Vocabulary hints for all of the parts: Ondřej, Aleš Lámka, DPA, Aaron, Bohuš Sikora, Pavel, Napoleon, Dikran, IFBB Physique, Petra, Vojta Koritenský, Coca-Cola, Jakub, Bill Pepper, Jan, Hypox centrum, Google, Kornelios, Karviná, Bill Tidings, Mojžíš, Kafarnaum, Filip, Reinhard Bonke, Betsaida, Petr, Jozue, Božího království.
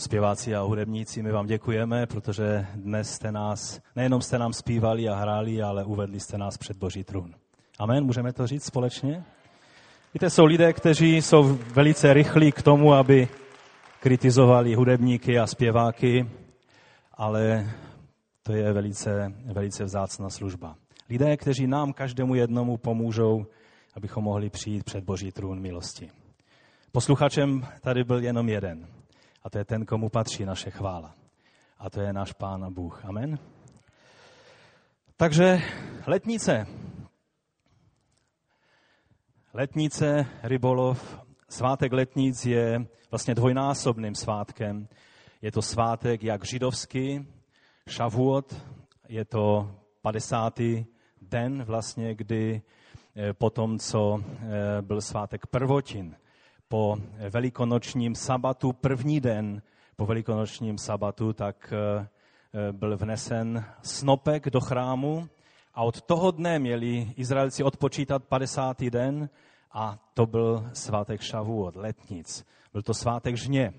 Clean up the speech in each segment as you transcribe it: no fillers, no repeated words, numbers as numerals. zpěváci a hudebníci, my vám děkujeme, protože dnes jste nás, nejenom jste nám zpívali a hráli, ale uvedli jste nás před Boží trůn. Amen, můžeme to říct společně? Víte, jsou lidé, kteří jsou velice rychlí k tomu, aby kritizovali hudebníky a zpěváky, ale to je velice, velice vzácná služba. Lidé, kteří nám každému jednomu pomůžou, abychom mohli přijít před Boží trůn milosti. Posluchačem tady byl jenom jeden. A to je ten, komu patří naše chvála. A to je náš Pán a Bůh. Amen. Takže letnice. Letnice, rybolov, svátek letnic je vlastně dvojnásobným svátkem. Je to svátek jak židovský, šavuot, je to 50. den vlastně, kdy po tom, co byl svátek prvotin, po velikonočním sabatu, první den po velikonočním sabatu, tak byl vnesen snopek do chrámu a od toho dne měli Izraelci odpočítat 50. den a to byl svátek šavuot, letnic. Byl to svátek žně.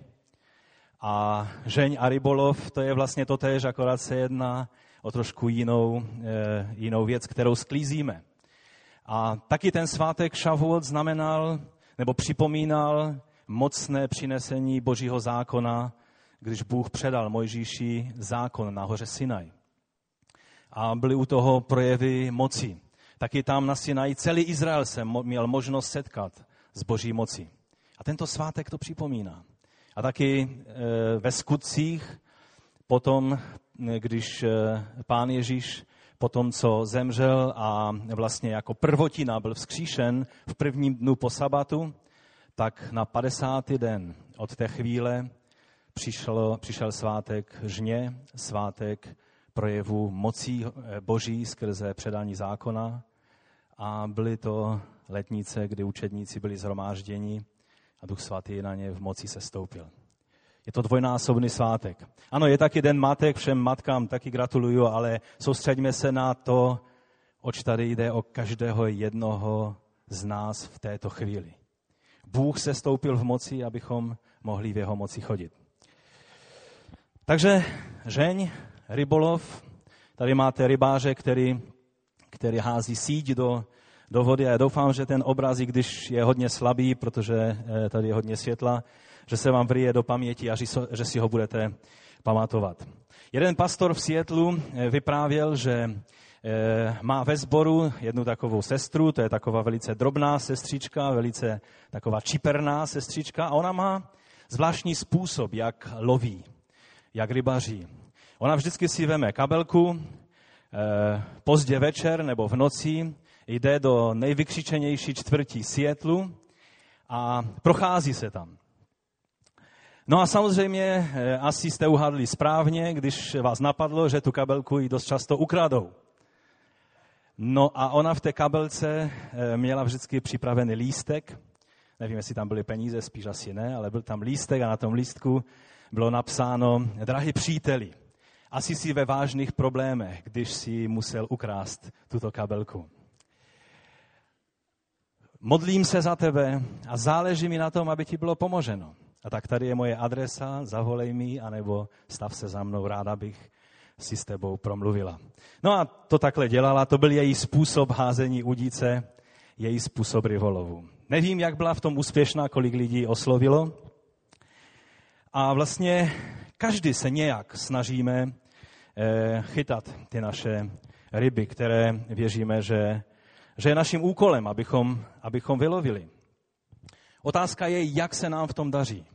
A žeň a rybolov, to je vlastně totéž, akorát se jedná o trošku jinou věc, kterou sklízíme. A taky ten svátek šavuot znamenal, nebo připomínal mocné přinesení Božího zákona, když Bůh předal Mojžíši zákon na hoře Sinaj. A byly u toho projevy moci. Taky tam na Sinaji celý Izrael se měl možnost setkat s Boží mocí. A tento svátek to připomíná. A taky ve skutcích, potom, když Pán Ježíš potom, co zemřel a vlastně jako prvotina byl vzkříšen v prvním dnu po sabatu, tak na 50. den od té chvíle přišel svátek žně, svátek projevu mocí Boží skrze předání zákona a byly to letnice, kdy učedníci byli shromážděni a Duch svatý na ně v moci sestoupil. Je to dvojnásobný svátek. Ano, je taky den matek, všem matkám taky gratuluju, ale soustřeďme se na to, oč tady jde o každého jednoho z nás v této chvíli. Bůh se stoupil v moci, abychom mohli v jeho moci chodit. Takže žeň, rybolov, tady máte rybáře, který hází síť do vody a já doufám, že ten obrazík, když je hodně slabý, protože tady je hodně světla, že se vám vryje do paměti a že si ho budete pamatovat. Jeden pastor v Seattlu vyprávěl, že má ve sboru jednu takovou sestru, to je taková velice drobná sestřička, velice taková čiperná sestřička a ona má zvláštní způsob, jak loví, jak rybaří. Ona vždycky si veme kabelku, pozdě večer nebo v noci jde do nejvykřičenější čtvrtí Seattlu a prochází se tam. No a samozřejmě asi jste uhadli správně, když vás napadlo, že tu kabelku jí dost často ukradou. No a ona v té kabelce měla vždycky připravený lístek. Nevím, jestli tam byly peníze, spíš asi ne, ale byl tam lístek a na tom lístku bylo napsáno: drahý příteli, asi jsi ve vážných problémech, když jsi musel ukrást tuto kabelku. Modlím se za tebe a záleží mi na tom, aby ti bylo pomoženo. A tak tady je moje adresa, zavolej mi, anebo stav se za mnou, ráda bych si s tebou promluvila. No a to takhle dělala, to byl její způsob házení udíce, její způsob rybolovu. Nevím, jak byla v tom úspěšná, kolik lidí oslovilo. A vlastně každý se nějak snažíme chytat ty naše ryby, které věříme, že je naším úkolem, abychom vylovili. Otázka je, jak se nám v tom daří.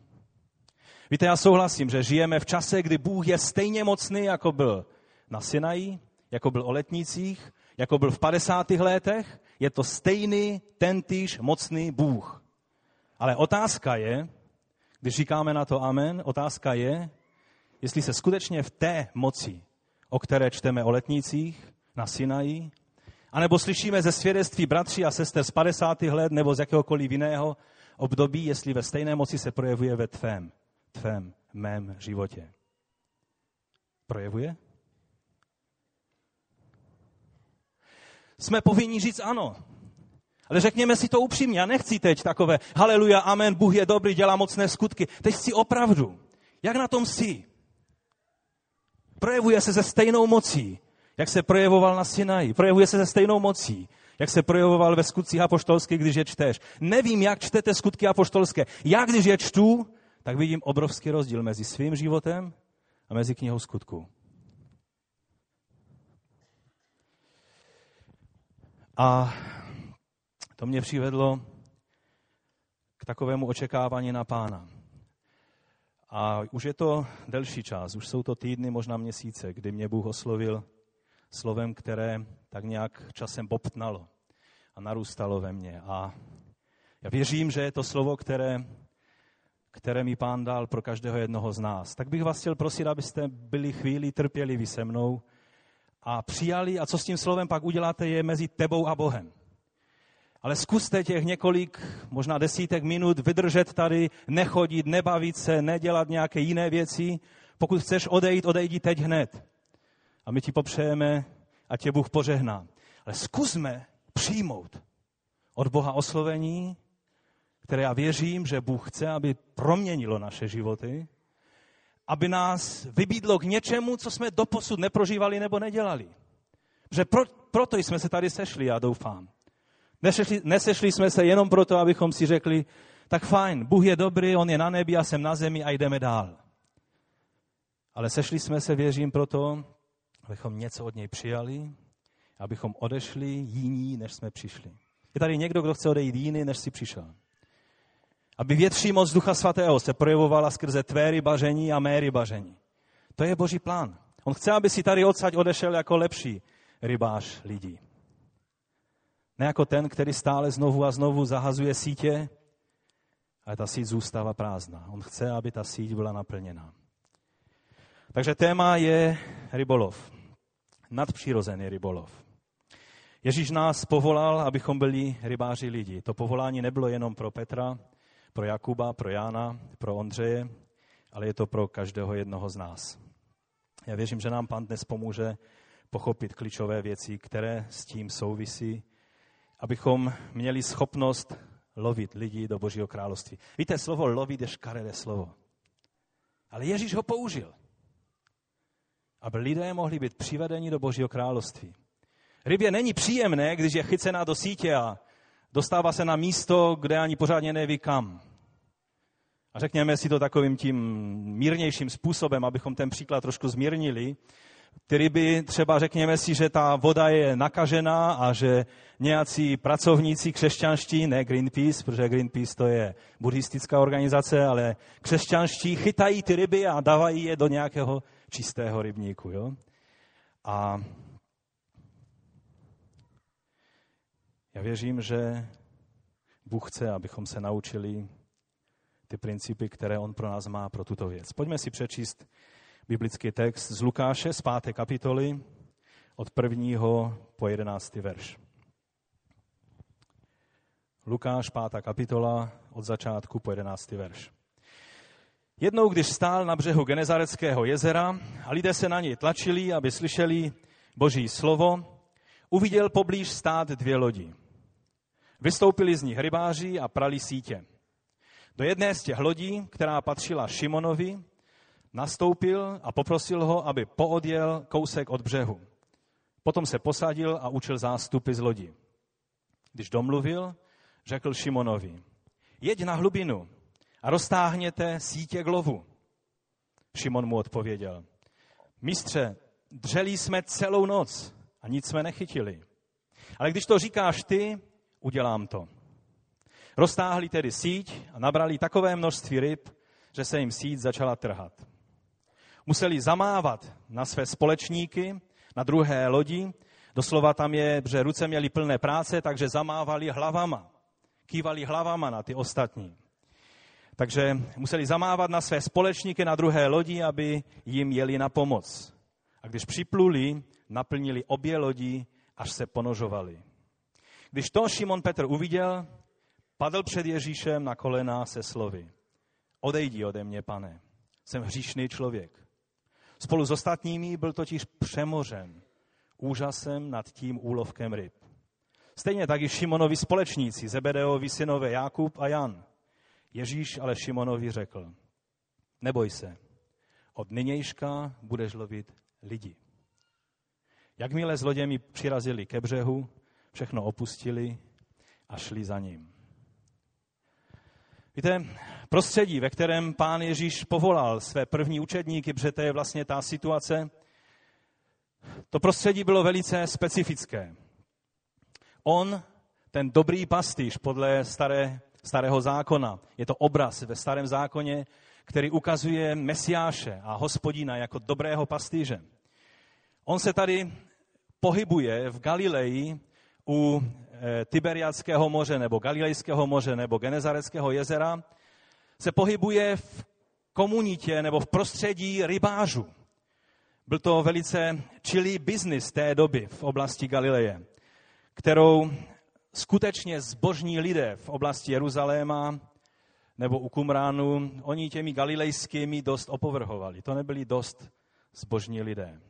Víte, já souhlasím, že žijeme v čase, kdy Bůh je stejně mocný, jako byl na Sinaji, jako byl o letnicích, jako byl v 50. letech. Je to stejný, tentýž mocný Bůh. Ale otázka je, když říkáme na to amen, otázka je, jestli se skutečně v té moci, o které čteme o letnicích, na Sinaji, anebo slyšíme ze svědectví bratří a sester z 50. let nebo z jakéhokoliv jiného období, jestli ve stejné moci se projevuje ve tvém, mém životě. Projevuje? Jsme povinni říct ano. Ale řekněme si to upřímně. Já nechci teď takové haleluja, amen, Bůh je dobrý, dělá mocné skutky. Teď chci opravdu. Jak na tom jsi? Projevuje se se stejnou mocí, jak se projevoval na Sinaji. Projevuje se se stejnou mocí, jak se projevoval ve skutcích apoštolských, když je čteš. Nevím, jak čtete skutky apoštolské. Já, když je čtu, tak vidím obrovský rozdíl mezi svým životem a mezi knihou skutků. A to mě přivedlo k takovému očekávání na Pána. A už je to delší čas, už jsou to týdny, možná měsíce, kdy mě Bůh oslovil slovem, které tak nějak časem bobtnalo a narůstalo ve mně. A já věřím, že je to slovo, které mi Pán dal pro každého jednoho z nás. Tak bych vás chtěl prosit, abyste byli chvíli trpěliví se mnou a přijali, a co s tím slovem pak uděláte, je mezi tebou a Bohem. Ale zkuste těch několik, možná desítek minut vydržet tady, nechodit, nebavit se, nedělat nějaké jiné věci. Pokud chceš odejít, odejdi teď hned. A my ti popřejeme, ať tě Bůh požehná. Ale zkusme přijmout od Boha oslovení, které já věřím, že Bůh chce, aby proměnilo naše životy, aby nás vybídlo k něčemu, co jsme doposud neprožívali nebo nedělali. Že proto jsme se tady sešli, já doufám. Nesešli jsme se jenom proto, abychom si řekli, tak fajn, Bůh je dobrý, on je na nebi, já jsem na zemi a jdeme dál. Ale sešli jsme se, věřím, proto, abychom něco od něj přijali, abychom odešli jiní, než jsme přišli. Je tady někdo, kdo chce odejít jiný, než si přišel. Aby větší moc Ducha Svatého se projevovala skrze tvé rybaření a mé rybaření. To je Boží plán. On chce, aby si tady odsaď odešel jako lepší rybář lidí. Ne jako ten, který stále znovu a znovu zahazuje sítě, ale ta síť zůstává prázdná. On chce, aby ta síť byla naplněná. Takže téma je rybolov. Nadpřirozený rybolov. Ježíš nás povolal, abychom byli rybáři lidí. To povolání nebylo jenom pro Petra, pro Jakuba, pro Jana, pro Ondřeje, ale je to pro každého jednoho z nás. Já věřím, že nám Pán dnes pomůže pochopit klíčové věci, které s tím souvisí, abychom měli schopnost lovit lidi do Božího království. Víte, slovo lovit je škaredé slovo. Ale Ježíš ho použil, aby lidé mohli být přivedeni do Božího království. Rybě není příjemné, když je chycená do sítě a dostává se na místo, kde ani pořádně neví kam. A řekněme si to takovým tím mírnějším způsobem, abychom ten příklad trošku zmírnili. Ty ryby, třeba řekněme si, že ta voda je nakažená a že nějací pracovníci křesťanští, ne Greenpeace, protože Greenpeace to je buddhistická organizace, ale křesťanští chytají ty ryby a dávají je do nějakého čistého rybníku. Jo? A já věřím, že Bůh chce, abychom se naučili ty principy, které on pro nás má pro tuto věc. Pojďme si přečíst biblický text z Lukáše z 5. kapitoly od 1. po 11. verš. Lukáš 5. kapitola od začátku po 11. verš. Jednou, když stál na břehu Genezareckého jezera a lidé se na něj tlačili, aby slyšeli Boží slovo, uviděl poblíž stát dvě lodi. Vystoupili z nich rybáři a prali sítě. Do jedné z těch lodí, která patřila Šimonovi, nastoupil a poprosil ho, aby poodjel kousek od břehu. Potom se posadil a učil zástupy z lodi. Když domluvil, řekl Šimonovi, jeď na hlubinu a roztáhněte sítě k lovu. Šimon mu odpověděl, mistře, dřeli jsme celou noc a nic jsme nechytili. Ale když to říkáš ty, udělám to. Roztáhli tedy síť a nabrali takové množství ryb, že se jim síť začala trhat. Museli zamávat na své společníky, na druhé lodi. Doslova tam je, že ruce měli plné práce, takže zamávali hlavama. Kývali hlavama na ty ostatní. Takže museli zamávat na své společníky, na druhé lodi, aby jim jeli na pomoc. A když připluli, naplnili obě lodi, až se ponožovali. Když to Šimon Petr uviděl, padl před Ježíšem na kolena se slovy. Odejdi ode mě, Pane, jsem hříšný člověk. Spolu s ostatními byl totiž přemožen úžasem nad tím úlovkem ryb. Stejně tak i Šimonovi společníci, Zebedeovi synové Jakub a Jan. Ježíš ale Šimonovi řekl, neboj se, Od nynějška budeš lovit lidi. Jakmile zloději přirazili ke břehu, všechno opustili a šli za ním. Víte, prostředí, ve kterém pán Ježíš povolal své první učedníky, protože to je vlastně ta situace, to prostředí bylo velice specifické. On, ten dobrý pastýř podle starého zákona, je to obraz ve starém zákoně, který ukazuje Mesiáše a Hospodina jako dobrého pastýře. On se tady pohybuje v Galileji u Tiberiadského moře, nebo Galilejského moře, nebo Genezareckého jezera, se pohybuje v komunitě nebo v prostředí rybářů. Byl to velice čilý biznis té doby v oblasti Galileje, kterou skutečně zbožní lidé v oblasti Jeruzaléma nebo u Kumránu, oni těmi galilejskými dost opovrhovali. To nebyli dost zbožní lidé.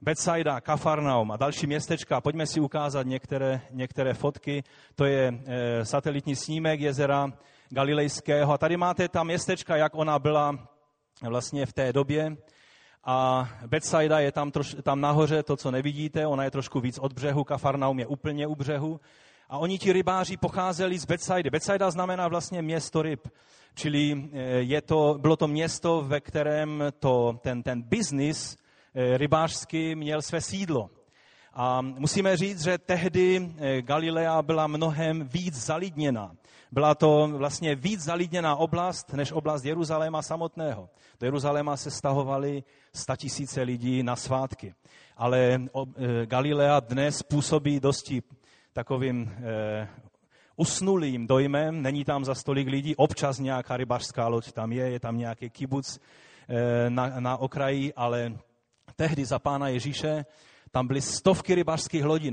Betsaida, Kafarnaum a další městečka. Pojďme si ukázat některé fotky. To je satelitní snímek jezera Galilejského. A tady máte ta městečka, jak ona byla vlastně v té době. A Betsaida je tam nahoře, to, co nevidíte. Ona je trošku víc od břehu. Kafarnaum je úplně u břehu. A oni, ti rybáři, pocházeli z Betsaidy. Betsaida znamená vlastně město ryb. Čili bylo to město, ve kterém ten biznis rybářsky měl své sídlo. A musíme říct, že tehdy Galilea byla mnohem víc zalidněná. Byla to vlastně víc zalidněná oblast, než oblast Jeruzaléma samotného. Do Jeruzaléma se stahovaly 100 000 lidí na svátky. Ale Galilea dnes působí dosti takovým usnulým dojmem. Není tam za tolik lidí, občas nějaká rybářská loď tam je tam nějaký kibuc na okraji, ale tehdy za pána Ježíše tam byly stovky rybářských lodí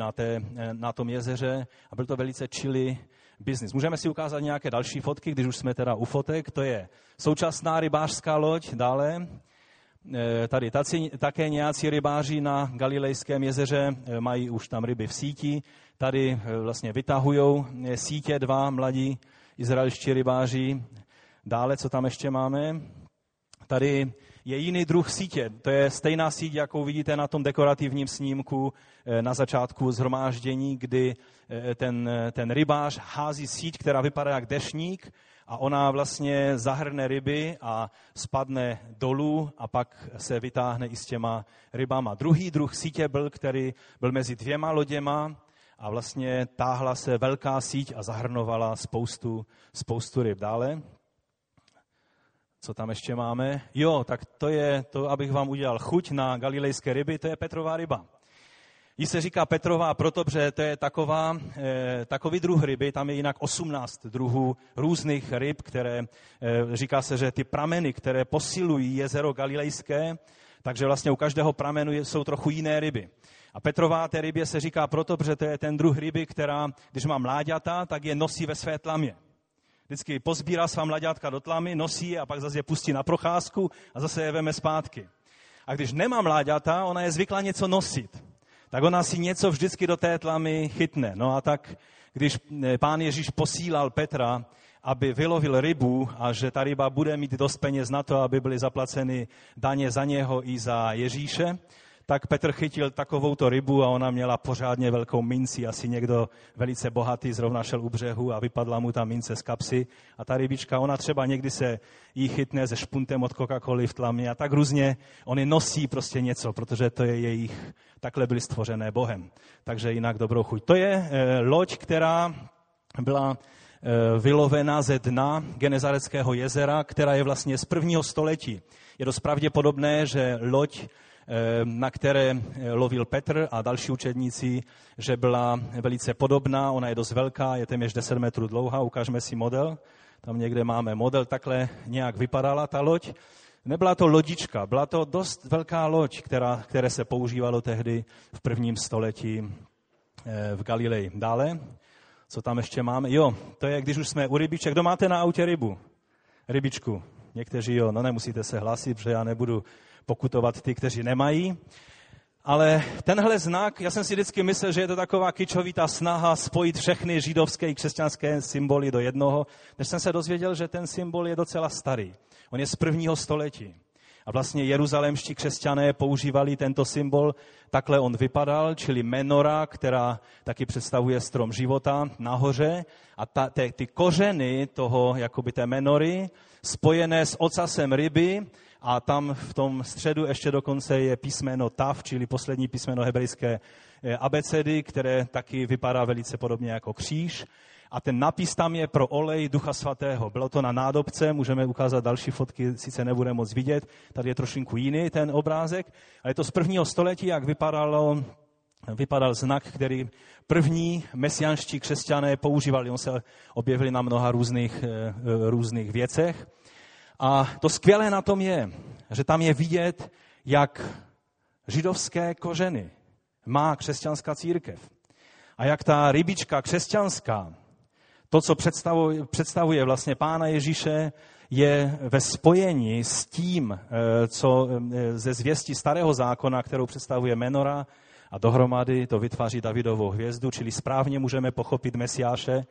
na tom jezeře a byl to velice chilly business. Můžeme si ukázat nějaké další fotky, když už jsme teda u fotek. To je současná rybářská loď, dále. Tady také nějací rybáři na Galilejském jezeře mají už tam ryby v síti. Tady vlastně vytahujou sítě dva mladí izraelští rybáři. Dále, co tam ještě máme? Tady je jiný druh sítě. To je stejná síť, jakou vidíte na tom dekorativním snímku na začátku shromáždění, kdy ten rybář hází síť, která vypadá jak deštník a ona vlastně zahrne ryby a spadne dolů a pak se vytáhne i s těma rybama. Druhý druh sítě byl, který byl mezi dvěma loděma a vlastně táhla se velká síť a zahrnovala spoustu ryb. Dále. Co tam ještě máme? Jo, tak to je to, abych vám udělal chuť na galilejské ryby, to je Petrova ryba. Jí se říká Petrova, protože to je takový druh ryby, tam je jinak 18 druhů různých ryb, které, říká se, že ty prameny, které posilují jezero Galilejské, takže vlastně u každého pramenu jsou trochu jiné ryby. A Petrova té rybě se říká proto, protože to je ten druh ryby, která, když má mláďata, tak je nosí ve své tlamě. Vždycky pozbírá svá mlaďátka do tlamy, nosí je a pak zase je pustí na procházku a zase je veme zpátky. A když nemá mláďata, ona je zvykla něco nosit, tak ona si něco vždycky do té tlamy chytne. No a tak, když pán Ježíš posílal Petra, aby vylovil rybu a že ta ryba bude mít dost peněz na to, aby byly zaplaceny daně za něho i za Ježíše, tak Petr chytil takovouto rybu a ona měla pořádně velkou minci. Asi někdo velice bohatý zrovna šel u břehu a vypadla mu ta mince z kapsy. A ta rybička, ona třeba někdy se jí chytne se špuntem od Coca-Coly v tlamě a tak různě. Oni nosí prostě něco, protože to je jejich, takhle byly stvořené Bohem. Takže jinak dobrou chuť. To je loď, která byla vylovena ze dna Genezareckého jezera, která je vlastně z 1. století. Je dost pravděpodobné, že loď, na které lovil Petr a další učedníci, že byla velice podobná, ona je dost velká, je téměř 10 metrů dlouhá, ukážeme si model, tam někde máme model, takhle nějak vypadala ta loď. Nebyla to lodička, byla to dost velká loď, které se používalo tehdy v 1. století v Galileji. Dále, co tam ještě máme? Jo, to je, když už jsme u rybiček, kdo máte na autě rybičku? Někteří jo, no nemusíte se hlásit, protože já nebudu pokutovat ty, kteří nemají. Ale tenhle znak, já jsem si vždycky myslel, že je to taková kyčovitá snaha spojit všechny židovské i křesťanské symboly do jednoho, než jsem se dozvěděl, že ten symbol je docela starý. On je z 1. století. A vlastně jeruzalémští křesťané používali tento symbol, takhle on vypadal, čili menora, která taky představuje strom života nahoře. A ty kořeny toho, jakoby té menory, spojené s ocasem ryby, a tam v tom středu ještě dokonce je písmeno Tav, čili poslední písmeno hebrejské abecedy, které taky vypadá velice podobně jako kříž. A ten nápis tam je pro olej Ducha Svatého. Bylo to na nádobce, můžeme ukázat další fotky, sice nebudeme moc vidět, tady je trošinku jiný ten obrázek, ale je to z prvního století, jak vypadal znak, který první mesianští křesťané používali. On se objevil na mnoha různých věcech. A to skvělé na tom je, že tam je vidět, jak židovské kořeny má křesťanská církev. A jak ta rybička křesťanská, to, co představuje vlastně Pána Ježíše, je ve spojení s tím, co ze zvěstí Starého zákona, kterou představuje menora, a dohromady to vytváří Davidovou hvězdu, čili správně můžeme pochopit Mesiáše,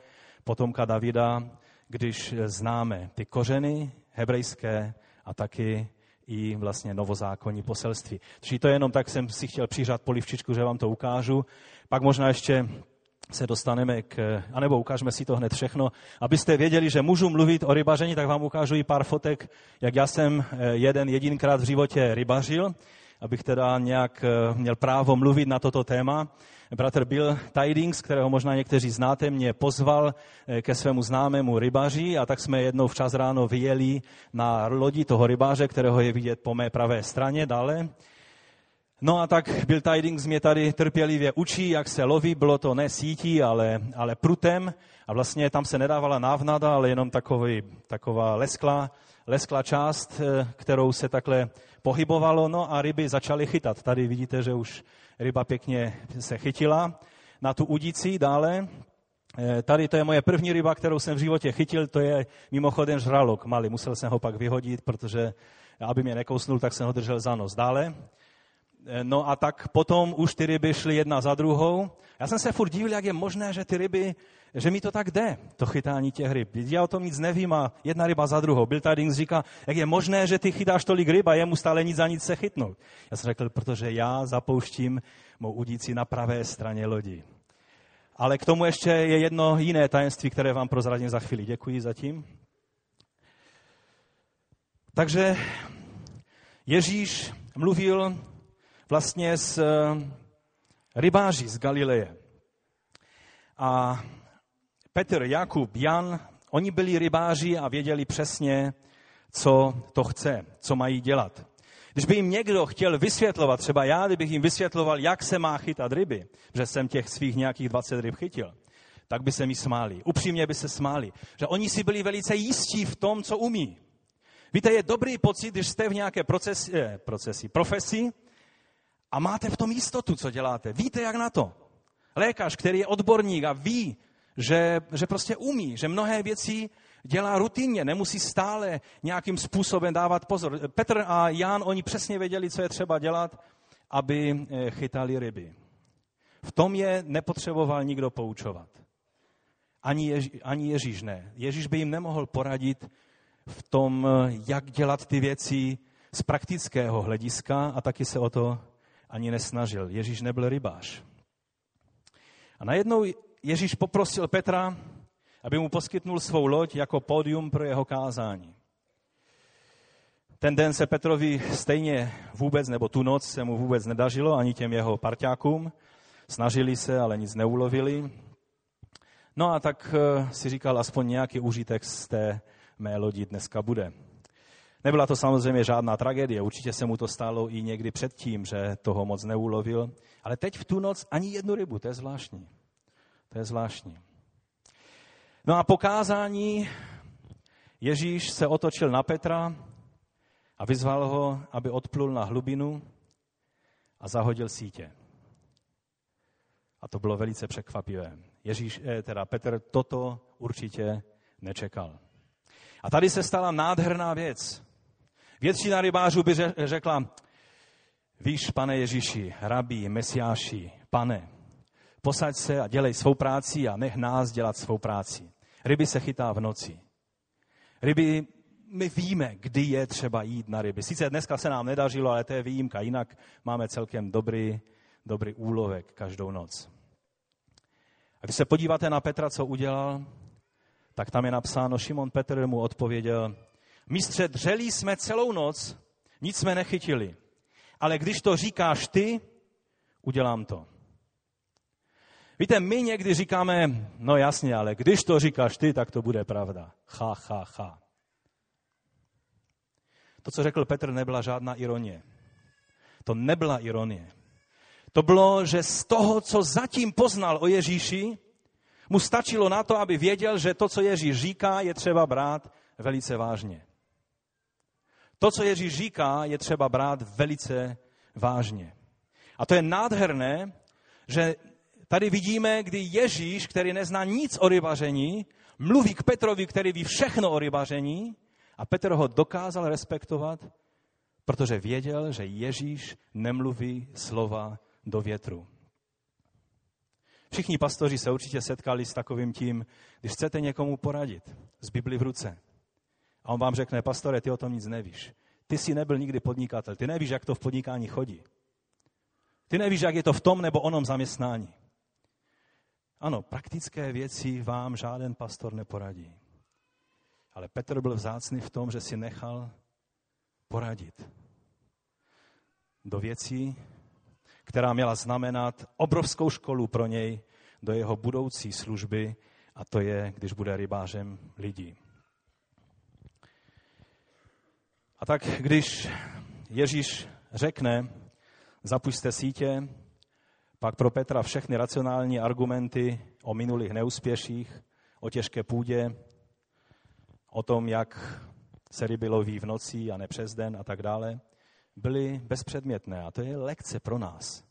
potomka Davida, když známe ty kořeny hebrejské a taky i vlastně novozákonní poselství. Takže to je jenom tak, jsem si chtěl přiřát polivčičku, že vám to ukážu. Pak možná ještě se dostaneme anebo ukážeme si to hned všechno. Abyste věděli, že můžu mluvit o rybaření, tak vám ukážu i pár fotek, jak já jsem jedinkrát v životě rybařil, abych teda nějak měl právo mluvit na toto téma. Bratr Bill Tidings, kterého možná někteří znáte, mě pozval ke svému známému rybaři a tak jsme jednou včas ráno vyjeli na lodi toho rybáře, kterého je vidět po mé pravé straně dále. No a tak Bill Tidings mě tady trpělivě učí, jak se loví, bylo to ne sítí, ale prutem a vlastně tam se nedávala návnada, ale jenom taková leskla část, kterou se takhle pohybovalo, no a ryby začaly chytat. Tady vidíte, že už ryba pěkně se chytila na tu udici dále. Tady to je moje první ryba, kterou jsem v životě chytil, to je mimochodem žralok malý, musel jsem ho pak vyhodit, protože aby mě nekousnul, tak jsem ho držel za nos dále. No a tak potom už ty ryby šly jedna za druhou. Já jsem se furt divil, jak je možné, že ty ryby, že mi to tak jde, to chytání těch ryb. Já o tom nic nevím a jedna ryba za druhou. Bill Tidings říká, jak je možné, že ty chytáš tolik ryb a jemu stále nic za nic se chytnout. Já jsem řekl, protože já zapouštím mou udíci na pravé straně lodi. Ale k tomu ještě je jedno jiné tajemství, které vám prozradím za chvíli. Děkuji zatím. Takže Ježíš mluvil vlastně s rybáři z Galileje. A Petr, Jakub, Jan, oni byli rybáři a věděli přesně, co to chce, co mají dělat. Když by jim někdo chtěl vysvětlovat, třeba já, kdybych jim vysvětloval, jak se má chytat ryby, že jsem těch svých nějakých 20 ryb chytil, tak by se mi smáli, upřímně by se smáli. Že oni si byli velice jistí v tom, co umí. Víte, je dobrý pocit, když jste v nějaké profesi, a máte v tom jistotu, co děláte. Víte, jak na to. Lékař, který je odborník a ví, že prostě umí, že mnohé věci dělá rutinně, nemusí stále nějakým způsobem dávat pozor. Petr a Jan, oni přesně věděli, co je třeba dělat, aby chytali ryby. V tom je nepotřeboval nikdo poučovat. Ani Ježíš ne. Ježíš by jim nemohl poradit v tom, jak dělat ty věci z praktického hlediska a taky se o to ani nesnažil. Ježíš nebyl rybář. A najednou Ježíš poprosil Petra, aby mu poskytnul svou loď jako pódium pro jeho kázání. Ten den se Petrovi stejně vůbec, nebo tu noc se mu vůbec nedařilo, ani těm jeho parťákům. Snažili se, ale nic neulovili. No a tak si říkal, aspoň nějaký užitek z té mé lodi dneska bude. Nebyla to samozřejmě žádná tragédie, určitě se mu to stalo i někdy předtím, že toho moc neulovil, ale teď v tu noc ani jednu rybu, to je zvláštní. No a po kázání Ježíš se otočil na Petra a vyzval ho, aby odplul na hlubinu a zahodil sítě. A to bylo velice překvapivé. Petr toto určitě nečekal. A tady se stala nádherná věc. Většina rybářů by řekla, víš, pane Ježíši, rabí, mesiáši, pane, posaď se a dělej svou práci a nech nás dělat svou práci. Ryby se chytá v noci. Ryby my víme, kdy je třeba jít na ryby. Sice dneska se nám nedařilo, ale to je výjimka. Jinak máme celkem dobrý úlovek každou noc. A když se podíváte na Petra, co udělal, tak tam je napsáno, Šimon Petr mu odpověděl, mistře, dřeli jsme celou noc, nic jsme nechytili, ale když to říkáš ty, udělám to. Víte, my někdy říkáme, no jasně, ale když to říkáš ty, tak to bude pravda. Ha, ha, ha. To, co řekl Petr, nebyla žádná ironie. To nebyla ironie. To bylo, že z toho, co zatím poznal o Ježíši, mu stačilo na to, aby věděl, že to, co Ježíš říká, je třeba brát velice vážně. To, co Ježíš říká, je třeba brát velice vážně. A to je nádherné, že tady vidíme, kdy Ježíš, který nezná nic o rybaření, mluví k Petrovi, který ví všechno o rybaření, a Petr ho dokázal respektovat, protože věděl, že Ježíš nemluví slova do větru. Všichni pastoři se určitě setkali s takovým tím, když chcete někomu poradit, z Bibli v ruce. A on vám řekne, pastore, ty o tom nic nevíš. Ty jsi nebyl nikdy podnikatel, ty nevíš, jak to v podnikání chodí. Ty nevíš, jak je to v tom nebo onom zaměstnání. Ano, praktické věci vám žádný pastor neporadí. Ale Petr byl vzácný v tom, že si nechal poradit do věcí, která měla znamenat obrovskou školu pro něj do jeho budoucí služby, a to je, když bude rybářem lidí. A tak, když Ježíš řekne, zapušte sítě, pak pro Petra všechny racionální argumenty o minulých neúspěších, o těžké půdě, o tom, jak se ryby loví v noci a ne přes den a tak dále, byly bezpředmětné. A to je lekce pro nás.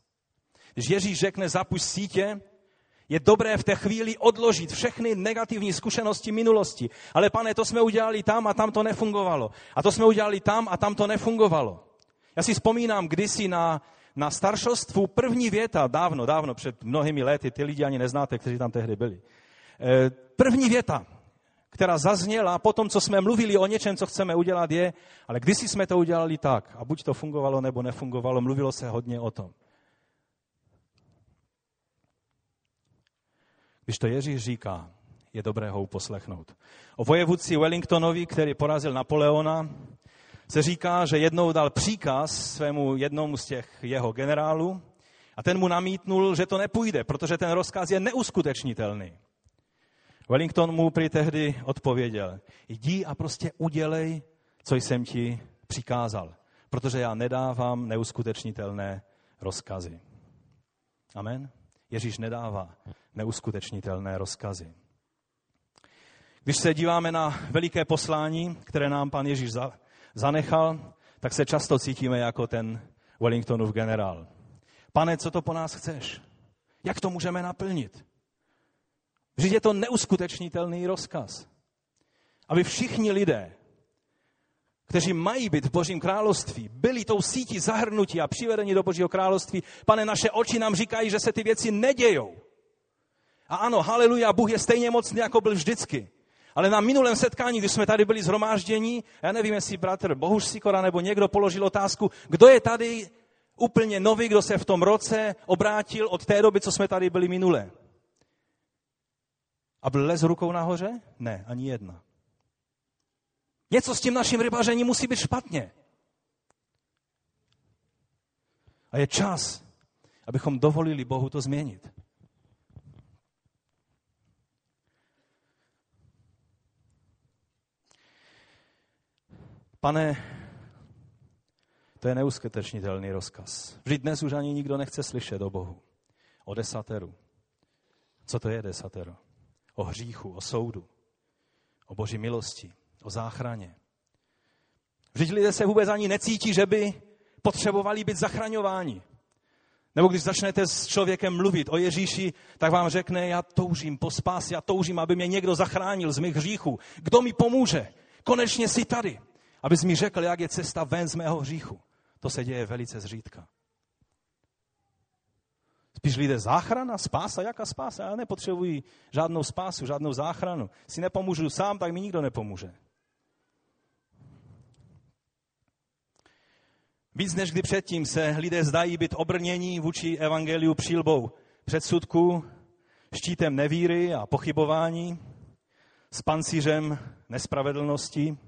Když Ježíš řekne zapušť sítě, je dobré v té chvíli odložit všechny negativní zkušenosti minulosti. Ale pane, to jsme udělali tam a tam to nefungovalo. A to jsme udělali tam a tam to nefungovalo. Já si vzpomínám kdysi na staršostvu první věta, dávno, před mnohými lety, ty lidi ani neznáte, kteří tam tehdy byli. První věta, která zazněla po tom, co jsme mluvili o něčem, co chceme udělat, je, ale kdysi jsme to udělali tak a buď to fungovalo, nebo nefungovalo, mluvilo se hodně o tom. Když to Ježíš říká, je dobré ho uposlechnout. O vojevůdci Wellingtonovi, který porazil Napoleona, se říká, že jednou dal příkaz svému jednomu z těch jeho generálů a ten mu namítnul, že to nepůjde, protože ten rozkaz je neuskutečnitelný. Wellington mu prý tehdy odpověděl, jdi a prostě udělej, co jsem ti přikázal, protože já nedávám neuskutečnitelné rozkazy. Amen? Ježíš nedává neuskutečnitelné rozkazy. Když se díváme na veliké poslání, které nám pan Ježíš zanechal, tak se často cítíme jako ten Wellingtonův generál. Pane, co to po nás chceš? Jak to můžeme naplnit? Vždyť je to neuskutečnitelný rozkaz. Aby všichni lidé, kteří mají být v Božím království, byli tou sítí zahrnutí a přivedeni do Božího království. Pane, naše oči nám říkají, že se ty věci nedějou. A ano, haleluja, Bůh je stejně mocný, jako byl vždycky. Ale na minulém setkání, když jsme tady byli shromážděni, já nevím, jestli bratr Bohuš Sikora nebo někdo položil otázku, kdo je tady úplně nový, kdo se v tom roce obrátil od té doby, co jsme tady byli minule. A byl les rukou nahoře? Ne, ani jedna. Něco s tím naším rybařením musí být špatně. A je čas, abychom dovolili Bohu to změnit. Pane, to je neuskutečnitelný rozkaz. Vždyť dnes už ani nikdo nechce slyšet o Bohu. O desateru. Co to je desatero? O hříchu, o soudu, o Boží milosti, o záchraně. Vždyť lidé se vůbec ani necítí, že by potřebovali být zachraňováni. Nebo když začnete s člověkem mluvit o Ježíši, tak vám řekne, já toužím po spáse, já toužím, aby mě někdo zachránil z mých hříchů. Kdo mi pomůže? Konečně jsi tady. Abys mi řekl, jak je cesta ven z mého hříchu. To se děje velice zřídka. Spíš lidé záchrana, spása, jaká spása? Já nepotřebuji žádnou spásu, žádnou záchranu. Si nepomůžu sám, tak mi nikdo nepomůže. Víc než kdy předtím se lidé zdají být obrnění vůči evangeliu přilbou předsudků, štítem nevíry a pochybování, s pancířem nespravedlnosti.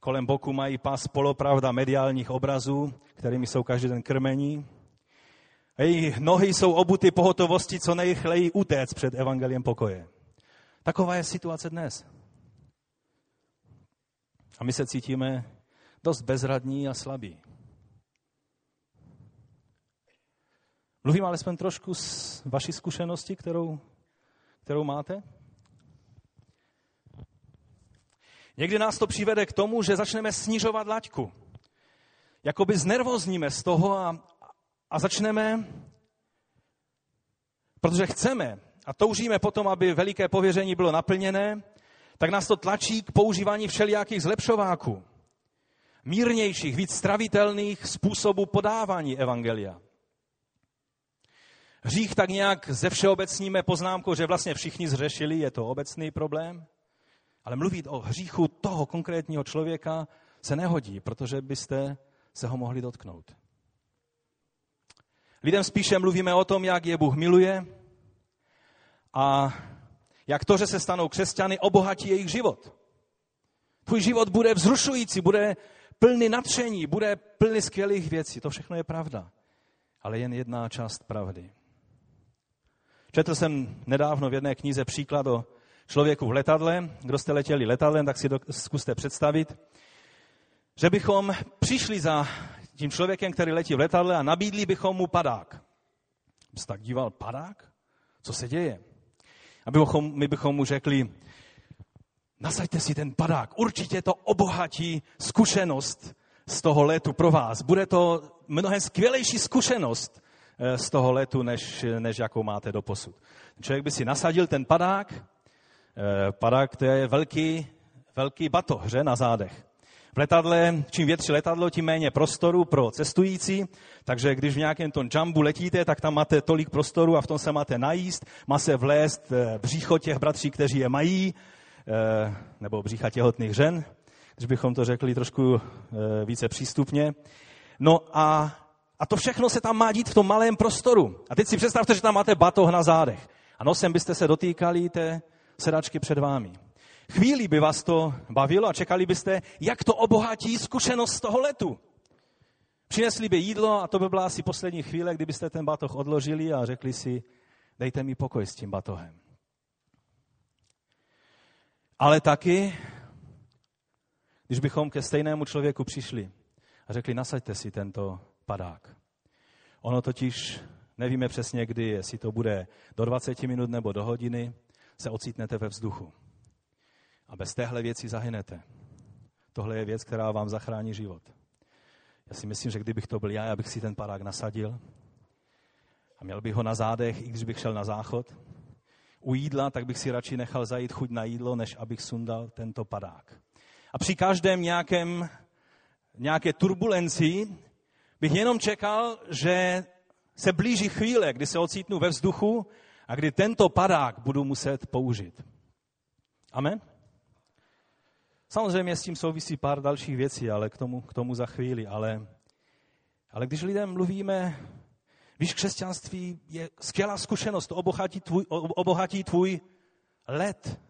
Kolem boku mají pás polopravda mediálních obrazů, kterými jsou každý den krmení. Jejich nohy jsou obuty pohotovosti, co nejrychleji utéct před evangeliem pokoje. Taková je situace dnes. A my se cítíme dost bezradní a slabí. Mluvím alespoň trošku z vaší zkušenosti, kterou máte. Někdy nás to přivede k tomu, že začneme snižovat laťku. Jakoby znervozníme z toho a začneme, protože chceme a toužíme potom, aby veliké pověření bylo naplněné, tak nás to tlačí k používání všelijakých zlepšováků, mírnějších, víc stravitelných způsobů podávání evangelia. Hřích tak nějak ze všeobecníme poznámkou, že vlastně všichni zřešili, je to obecný problém, ale mluvit o hříchu toho konkrétního člověka se nehodí, protože byste se ho mohli dotknout. Lidem spíše mluvíme o tom, jak je Bůh miluje a jak to, že se stanou křesťany, obohatí jejich život. Tvůj život bude vzrušující, bude plný nadšení, bude plný skvělých věcí. To všechno je pravda, ale jen jedna část pravdy. Četl jsem nedávno v jedné knize příklad o člověku v letadle. Kdo jste letěli letadlem, tak si zkuste představit, že bychom přišli za tím člověkem, který letí v letadle a nabídli bychom mu padák. Jsi tak díval, padák? Co se děje? A my bychom mu řekli, nasaďte si ten padák, určitě to obohatí zkušenost z toho letu pro vás. Bude to mnohem skvělejší zkušenost z toho letu, než jakou máte doposud. Člověk by si nasadil ten padák. Padák to je velký, velký batohře na zádech. V letadle, čím větší letadlo, tím méně prostoru pro cestující, takže když v nějakém tom jumbu letíte, tak tam máte tolik prostoru a v tom se máte najíst, má se vlézt břícho těch bratří, kteří je mají, nebo břícha těhotných žen, když bychom to řekli trošku více přístupně. No a to všechno se tam má dít v tom malém prostoru. A teď si představte, že tam máte batoh na zádech. A nosem byste se dotýkali té sedačky před vámi. Chvíli by vás to bavilo a čekali byste, jak to obohatí zkušenost z toho letu. Přinesli by jídlo a to by byla asi poslední chvíle, kdybyste ten batoh odložili a řekli si, dejte mi pokoj s tím batohem. Ale taky, když bychom ke stejnému člověku přišli a řekli, nasaďte si tento padák. Ono totiž, nevíme přesně kdy, jestli to bude do 20 minut nebo do hodiny, se ocitnete ve vzduchu. A bez téhle věci zahynete. Tohle je věc, která vám zachrání život. Já si myslím, že kdybych to byl já bych si ten padák nasadil a měl bych ho na zádech, i když bych šel na záchod. U jídla, tak bych si radši nechal zajít chuť na jídlo, než abych sundal tento padák. A při každém nějaké turbulenci bych jenom čekal, že se blíží chvíle, kdy se ocitnu ve vzduchu a kdy tento padák budu muset použít. Amen? Samozřejmě s tím souvisí pár dalších věcí, ale k tomu za chvíli. Ale když lidem mluvíme, víš, křesťanství je skvělá zkušenost, to obohatí tvůj let.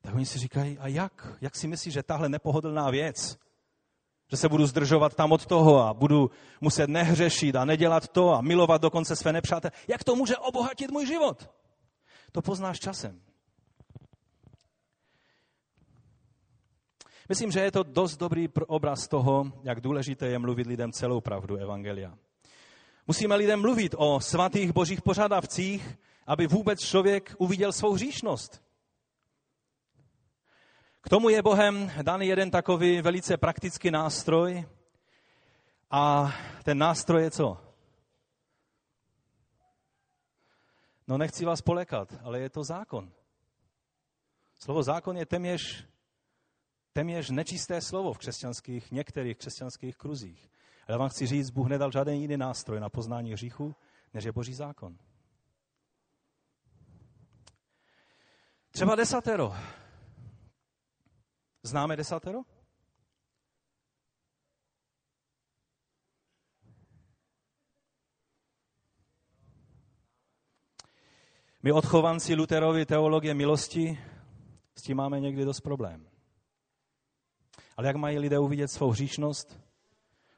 Tak oni si říkají, a jak? Jak si myslíš, že tahle nepohodlná věc, že se budu zdržovat tam od toho a budu muset nehřešit a nedělat to a milovat dokonce své nepřátelé, jak to může obohatit můj život? To poznáš časem. Myslím, že je to dost dobrý obraz toho, jak důležité je mluvit lidem celou pravdu evangelia. Musíme lidem mluvit o svatých božích požadavcích, aby vůbec člověk uviděl svou hříšnost. K tomu je Bohem daný jeden takový velice praktický nástroj. A ten nástroj je co? No nechci vás polékat, ale je to zákon. Slovo zákon je téměř nečisté slovo v některých křesťanských kruzích. Ale já vám chci říct, Bůh nedal žádný jiný nástroj na poznání hříchu, než je Boží zákon. Třeba 10. Známe 10? My odchovanci Lutherovy teologie milosti, s tím máme někdy dost problém. Ale jak mají lidé uvidět svou hříšnost,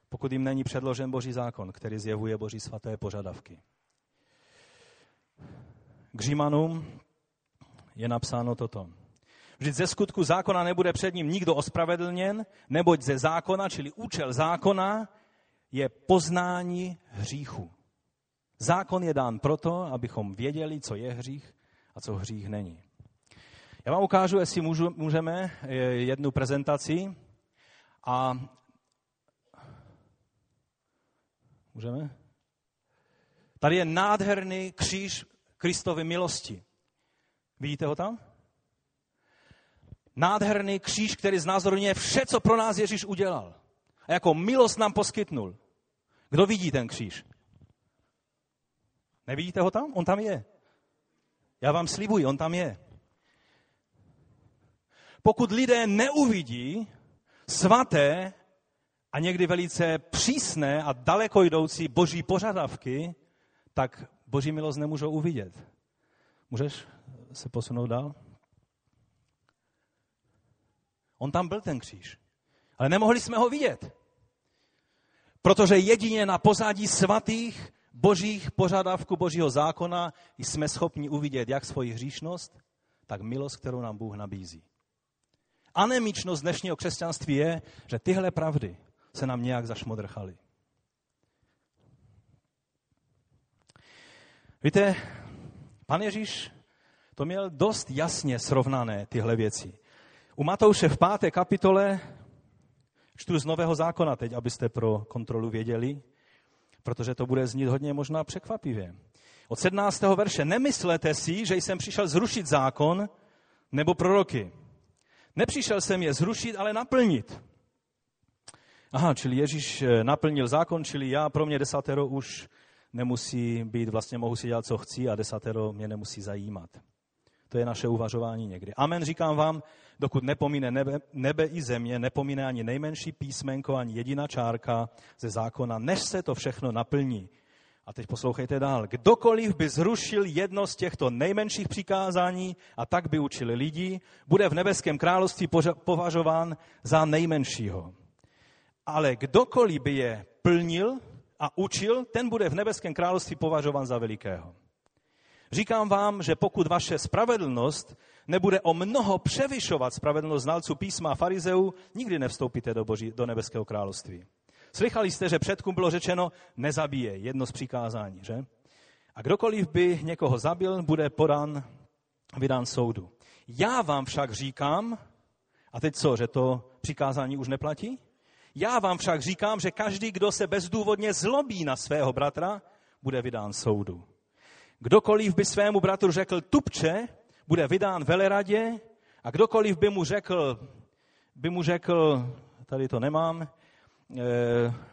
pokud jim není předložen Boží zákon, který zjevuje Boží svaté požadavky? K Římanům je napsáno toto. Vždyť ze skutku zákona nebude před ním nikdo ospravedlněn, neboť ze zákona, čili účel zákona, je poznání hříchu. Zákon je dán proto, abychom věděli, co je hřích a co hřích není. Já vám ukážu, jestli můžeme, jednu prezentaci. A můžeme? Tady je nádherný kříž Kristovy milosti. Vidíte ho tam? Nádherný kříž, který znázorňuje vše, co pro nás Ježíš udělal. A jako milost nám poskytnul. Kdo vidí ten kříž? Nevidíte ho tam? On tam je. Já vám slibuji, on tam je. Pokud lidé neuvidí svaté a někdy velice přísné a daleko jdoucí boží požadavky, tak boží milost nemůžou uvidět. Můžeš se posunout dál? On tam byl ten kříž, ale nemohli jsme ho vidět, protože jedině na pozadí svatých božích požadavků božího zákona jsme schopni uvidět jak svoji hříšnost, tak milost, kterou nám Bůh nabízí. Anemičnost dnešního křesťanství je, že tyhle pravdy se nám nějak zašmodrchaly. Víte, pan Ježíš to měl dost jasně srovnané tyhle věci. U Matouše v 5. kapitole, čtu z Nového zákona teď, abyste pro kontrolu věděli, protože to bude znít hodně možná překvapivě. Od 17. verše. Nemyslete si, že jsem přišel zrušit zákon nebo proroky. Nepřišel jsem je zrušit, ale naplnit. Aha, čili Ježíš naplnil zákon, čili já pro mě 10 už nemusí být, vlastně mohu si dělat, co chci a 10 mě nemusí zajímat. To je naše uvažování někdy. Amen, říkám vám, dokud nepomíne nebe i země, nepomíne ani nejmenší písmenko, ani jediná čárka ze zákona, než se to všechno naplní. A teď poslouchejte dál. Kdokoliv by zrušil jedno z těchto nejmenších přikázání a tak by učil lidi, bude v nebeském království považován za nejmenšího. Ale kdokoliv by je plnil a učil, ten bude v nebeském království považován za velikého. Říkám vám, že pokud vaše spravedlnost nebude o mnoho převyšovat spravedlnost znalců písma a farizeů, nikdy nevstoupíte do nebeského království. Slychali jste, že předkům bylo řečeno, nezabije, jedno z přikázání, že? A kdokoliv by někoho zabil, bude vydán soudu. Já vám však říkám, a teď co, že to přikázání už neplatí? Já vám však říkám, že každý, kdo se bezdůvodně zlobí na svého bratra, bude vydán soudu. Kdokoliv by svému bratru řekl tupče, bude vydán veleradě, a kdokoliv by mu řekl, tady to nemám,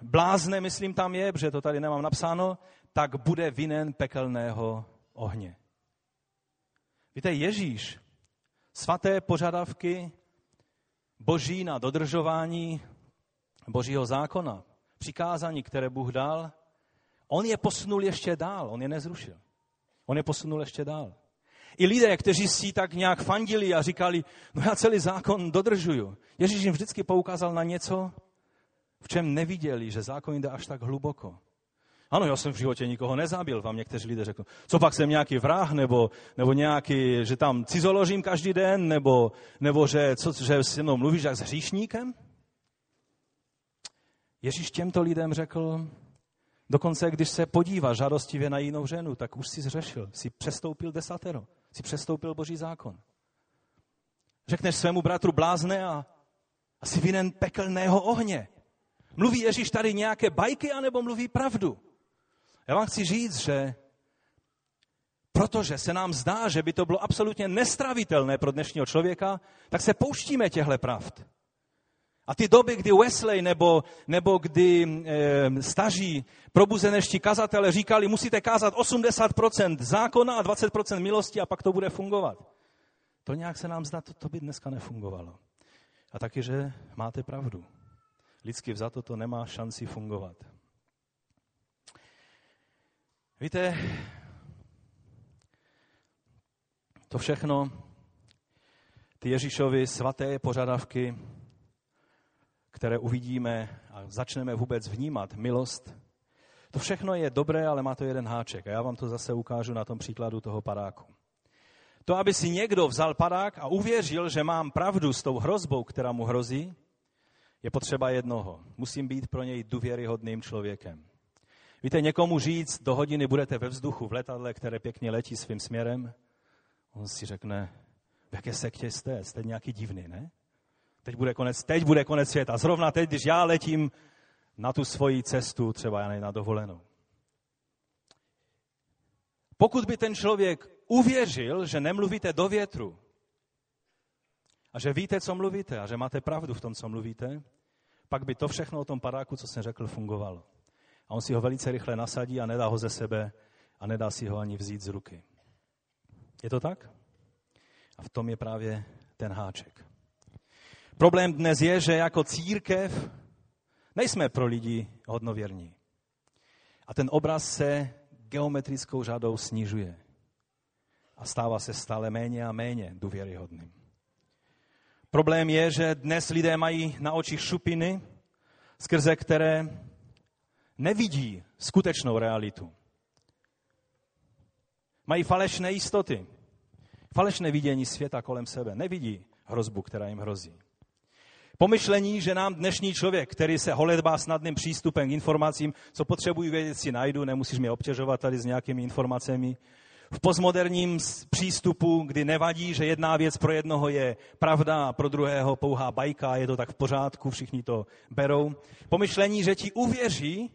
blázne, myslím, tam je, protože to tady nemám napsáno, tak bude vinen pekelného ohně. Víte, Ježíš svaté požadavky boží na dodržování božího zákona, přikázání, které Bůh dal, on je posunul ještě dál, on je nezrušil. On je posunul ještě dál. I lidé, kteří si tak nějak fandili a říkali, no já celý zákon dodržuju. Ježíš jim vždycky poukázal na něco, v čem neviděli, že zákon jde až tak hluboko. Ano, já jsem v životě nikoho nezabil, vám někteří lidé řeknou. Co pak jsem nějaký vrah, nebo nějaký, že tam cizoložím každý den, nebo že se mnou mluvíš jak s hříšníkem? Ježíš těmto lidem řekl, dokonce když se podívá žádostivě na jinou ženu, tak už si zřešil, si přestoupil 10, si přestoupil boží zákon. Řekneš svému bratru blázne a asi vinen pekelného ohně. Mluví Ježíš tady nějaké bajky, anebo mluví pravdu? Já vám chci říct, že protože se nám zdá, že by to bylo absolutně nestravitelné pro dnešního člověka, tak se pouštíme těchto pravd. A ty doby, kdy Wesley nebo kdy staří probuzenečtí kazatelé říkali, musíte kázat 80% zákona a 20% milosti a pak to bude fungovat. To nějak se nám zdá, to by dneska nefungovalo. A taky, že máte pravdu. Lidsky vzato to nemá šanci fungovat. Víte, To všechno, ty Ježíšovy svaté požadavky, které uvidíme a začneme vůbec vnímat, milost, to všechno je dobré, ale má to jeden háček. A já vám to zase ukážu na tom příkladu toho padáku. To, aby si někdo vzal padák a uvěřil, že mám pravdu s tou hrozbou, která mu hrozí, je potřeba jednoho. Musím být pro něj důvěryhodným člověkem. Víte, někomu říct, do hodiny budete ve vzduchu v letadle, které pěkně letí svým směrem, on si řekne, v jaké sektě jste nějaký divný, ne? Teď bude konec světa. Zrovna teď, když já letím na tu svoji cestu, třeba já na dovolenou. Pokud by ten člověk uvěřil, že nemluvíte do větru a že víte, co mluvíte a že máte pravdu v tom, co mluvíte, pak by to všechno o tom padáku, co jsem řekl, fungovalo. A on si ho velice rychle nasadí a nedá ho ze sebe a nedá si ho ani vzít z ruky. Je to tak? A v tom je právě ten háček. Problém dnes je, že jako církev nejsme pro lidi hodnověrní. A ten obraz se geometrickou řadou snižuje. A stává se stále méně a méně důvěryhodným. Problém je, že dnes lidé mají na očích šupiny, skrze které nevidí skutečnou realitu. Mají falešné jistoty, falešné vidění světa kolem sebe. Nevidí hrozbu, která jim hrozí. Pomyšlení, že nám dnešní člověk, který se holedbá snadným přístupem k informacím, co potřebuji vědět, si najdu, nemusíš mě obtěžovat tady s nějakými informacemi. V postmoderním přístupu, kdy nevadí, že jedna věc pro jednoho je pravda a pro druhého pouhá bajka, je to tak v pořádku, všichni to berou. Pomyšlení, že ti uvěří,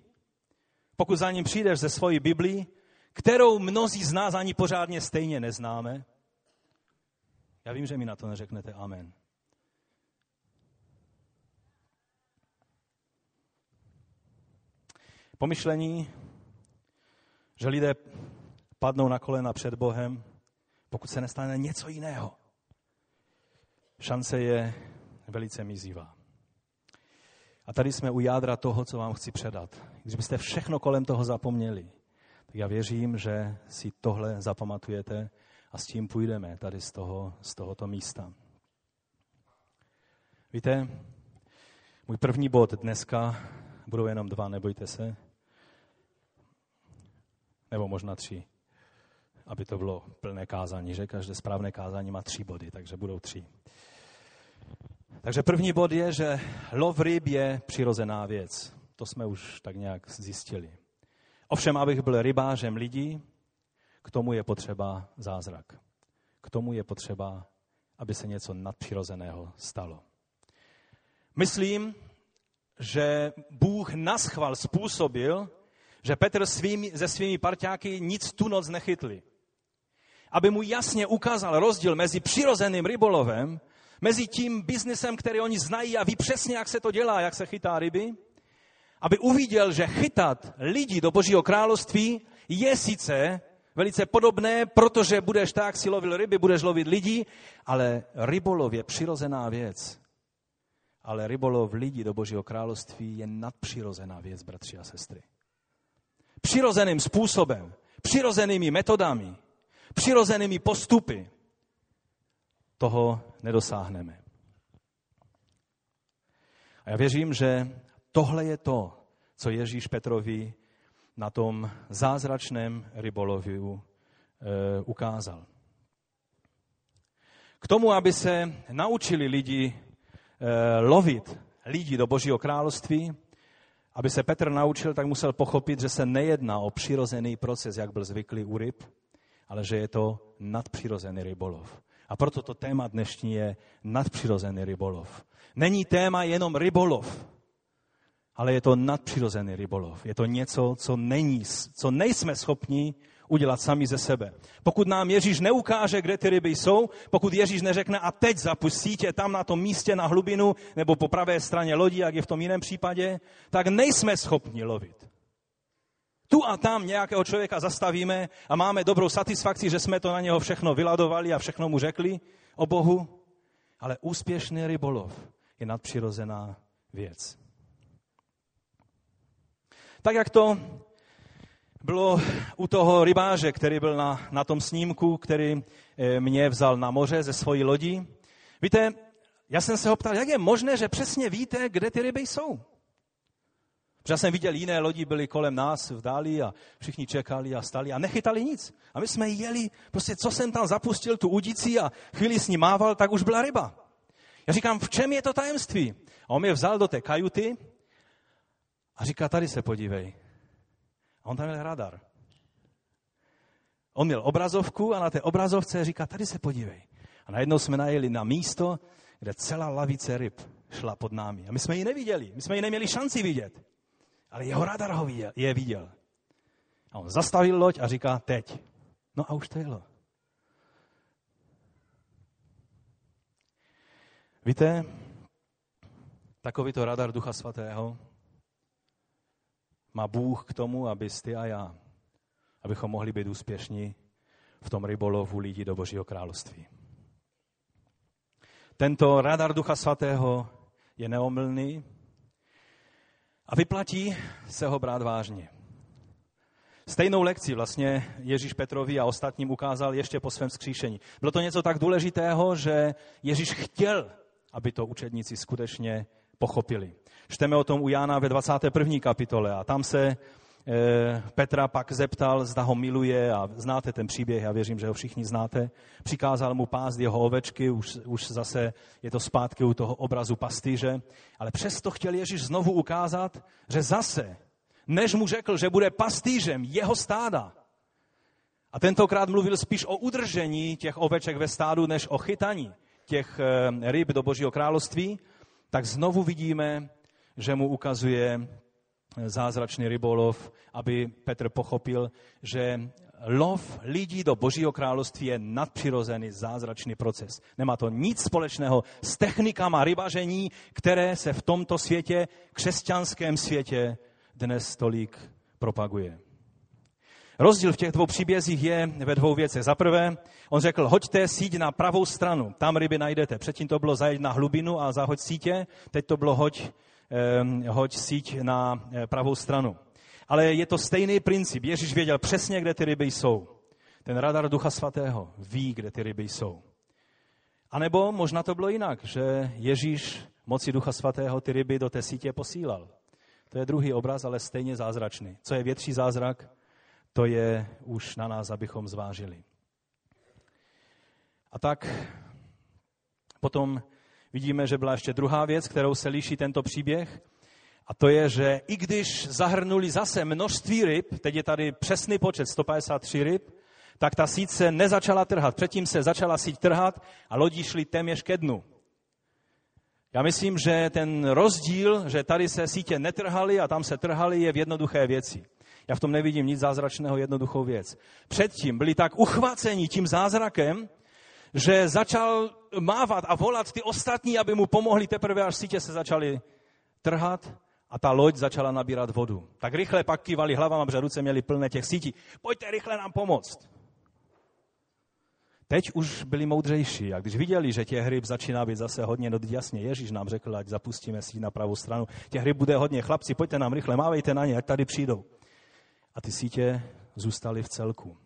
pokud za ním přijdeš ze svojí Biblii, kterou mnozí z nás ani pořádně stejně neznáme. Já vím, že mi na to neřeknete amen. Pomyšlení, že lidé padnou na kolena před Bohem, pokud se nestane něco jiného. Šance je velice mizivá. A tady jsme u jádra toho, co vám chci předat. Když byste všechno kolem toho zapomněli, tak já věřím, že si tohle zapamatujete a s tím půjdeme tady z tohoto místa. Víte, můj první bod dneska, budou jenom 2, nebojte se, nebo možná 3, aby to bylo plné kázání, že každé správné kázání má 3 body, takže budou 3. Takže první bod je, že lov ryb je přirozená věc. To jsme už tak nějak zjistili. Ovšem, abych byl rybářem lidí, k tomu je potřeba zázrak. K tomu je potřeba, aby se něco nadpřirozeného stalo. Myslím, že Bůh naschval způsobil, že Petr se svými parťáky nic tu noc nechytli. Aby mu jasně ukázal rozdíl mezi přirozeným rybolovem, mezi tím biznesem, který oni znají a ví přesně, jak se to dělá, jak se chytá ryby, aby uviděl, že chytat lidi do Božího království je sice velice podobné, protože budeš tak, si lovil ryby, budeš lovit lidi, ale rybolov je přirozená věc. Ale rybolov lidí do Božího království je nadpřirozená věc, bratři a sestry. Přirozeným způsobem, přirozenými metodami, přirozenými postupy toho nedosáhneme. A já věřím, že tohle je to, co Ježíš Petrovi na tom zázračném rybolovu ukázal. K tomu, aby se naučili lidi lovit lidi do Božího království, aby se Petr naučil, tak musel pochopit, že se nejedná o přirozený proces, jak byl zvyklý u ryb, ale že je to nadpřirozený rybolov. A proto to téma dnešní je nadpřirozený rybolov. Není téma jenom rybolov, ale je to nadpřirozený rybolov. Je to něco, co nejsme schopni udělat sami ze sebe. Pokud nám Ježíš neukáže, kde ty ryby jsou, pokud Ježíš neřekne a teď zapust sítě tam na tom místě na hlubinu nebo po pravé straně lodí, jak je v tom jiném případě, tak nejsme schopni lovit. Tu a tam nějakého člověka zastavíme a máme dobrou satisfakci, že jsme to na něho všechno vyladovali a všechno mu řekli o Bohu, ale úspěšný rybolov je nadpřirozená věc. Tak jak to bylo u toho rybáře, který byl na tom snímku, který mě vzal na moře ze svojí lodí. Víte, já jsem se ho ptal, jak je možné, že přesně víte, kde ty ryby jsou? Protože já jsem viděl, jiné lodi byly kolem nás v dáli a všichni čekali a stali a nechytali nic. A my jsme jeli, prostě co jsem tam zapustil, tu udici a chvíli s ní mával, tak už byla ryba. Já říkám, v čem je to tajemství? A on mě vzal do té kajuty a říká, tady se podívej. A on tam měl radar. On měl obrazovku a na té obrazovce říká, tady se podívej. A najednou jsme najeli na místo, kde celá lavice ryb šla pod námi. A my jsme ji neviděli, my jsme ji neměli šanci vidět. Ale jeho radar je viděl. A on zastavil loď a říká, teď. No a už to jelo. Víte, takový to radar Ducha Svatého má Bůh k tomu, aby ty a já, abychom mohli být úspěšní v tom rybolovu lidí do Božího království. Tento radar Ducha Svatého je neomylný a vyplatí se ho brát vážně. Stejnou lekci vlastně Ježíš Petrovi a ostatním ukázal ještě po svém vzkříšení. Bylo to něco tak důležitého, že Ježíš chtěl, aby to učedníci skutečně pochopili. Čteme o tom u Jana ve 21. kapitole a tam se Petra pak zeptal, zda ho miluje a znáte ten příběh, já věřím, že ho všichni znáte. Přikázal mu pást jeho ovečky, už zase je to zpátky u toho obrazu pastýře, ale přesto chtěl Ježíš znovu ukázat, že zase, než mu řekl, že bude pastýřem jeho stáda. A tentokrát mluvil spíš o udržení těch oveček ve stádu, než o chytání těch ryb do Božího království, tak znovu vidíme, že mu ukazuje zázračný rybolov, aby Petr pochopil, že lov lidí do Božího království je nadpřirozený zázračný proces. Nemá to nic společného s technikama rybaření, které se v tomto světě, křesťanském světě, dnes tolik propaguje. Rozdíl v těch dvou příbězích je ve dvou věcech. Za prvé, on řekl, hoďte síť na pravou stranu, tam ryby najdete. Předtím to bylo zajet na hlubinu a zahoď sítě, teď to bylo hoď síť na pravou stranu. Ale je to stejný princip. Ježíš věděl přesně, kde ty ryby jsou. Ten radar Ducha Svatého ví, kde ty ryby jsou. A nebo možná to bylo jinak, že Ježíš mocí Ducha Svatého ty ryby do té sítě posílal. To je druhý obraz, ale stejně zázračný. Co je větší zázrak, to je už na nás, abychom zvážili. A tak potom vidíme, že byla ještě druhá věc, kterou se liší tento příběh. A to je, že i když zahrnuli zase množství ryb, teď je tady přesný počet 153 ryb, tak ta síť se nezačala trhat. Předtím se začala síť trhat a lodi šly téměř ke dnu. Já myslím, že ten rozdíl, že tady se sítě netrhaly a tam se trhaly, je v jednoduché věci. Já v tom nevidím nic zázračného, jednoduchou věc. Předtím byli tak uchváceni tím zázrakem, že začal mávat a volat ty ostatní, aby mu pomohli, teprve až sítě se začaly trhat a ta loď začala nabírat vodu. Tak rychle pak kývali hlavama, protože ruce měli plné těch sítí. Pojďte rychle nám pomoct. Teď už byli moudřejší a když viděli, že těch ryb začíná být zase hodně, no jasně, Ježíš nám řekl, ať zapustíme síť na pravou stranu, těch ryb bude hodně, chlapci, pojďte nám rychle, mávejte na ně, ať tady přijdou. A ty sítě zůstaly v celku.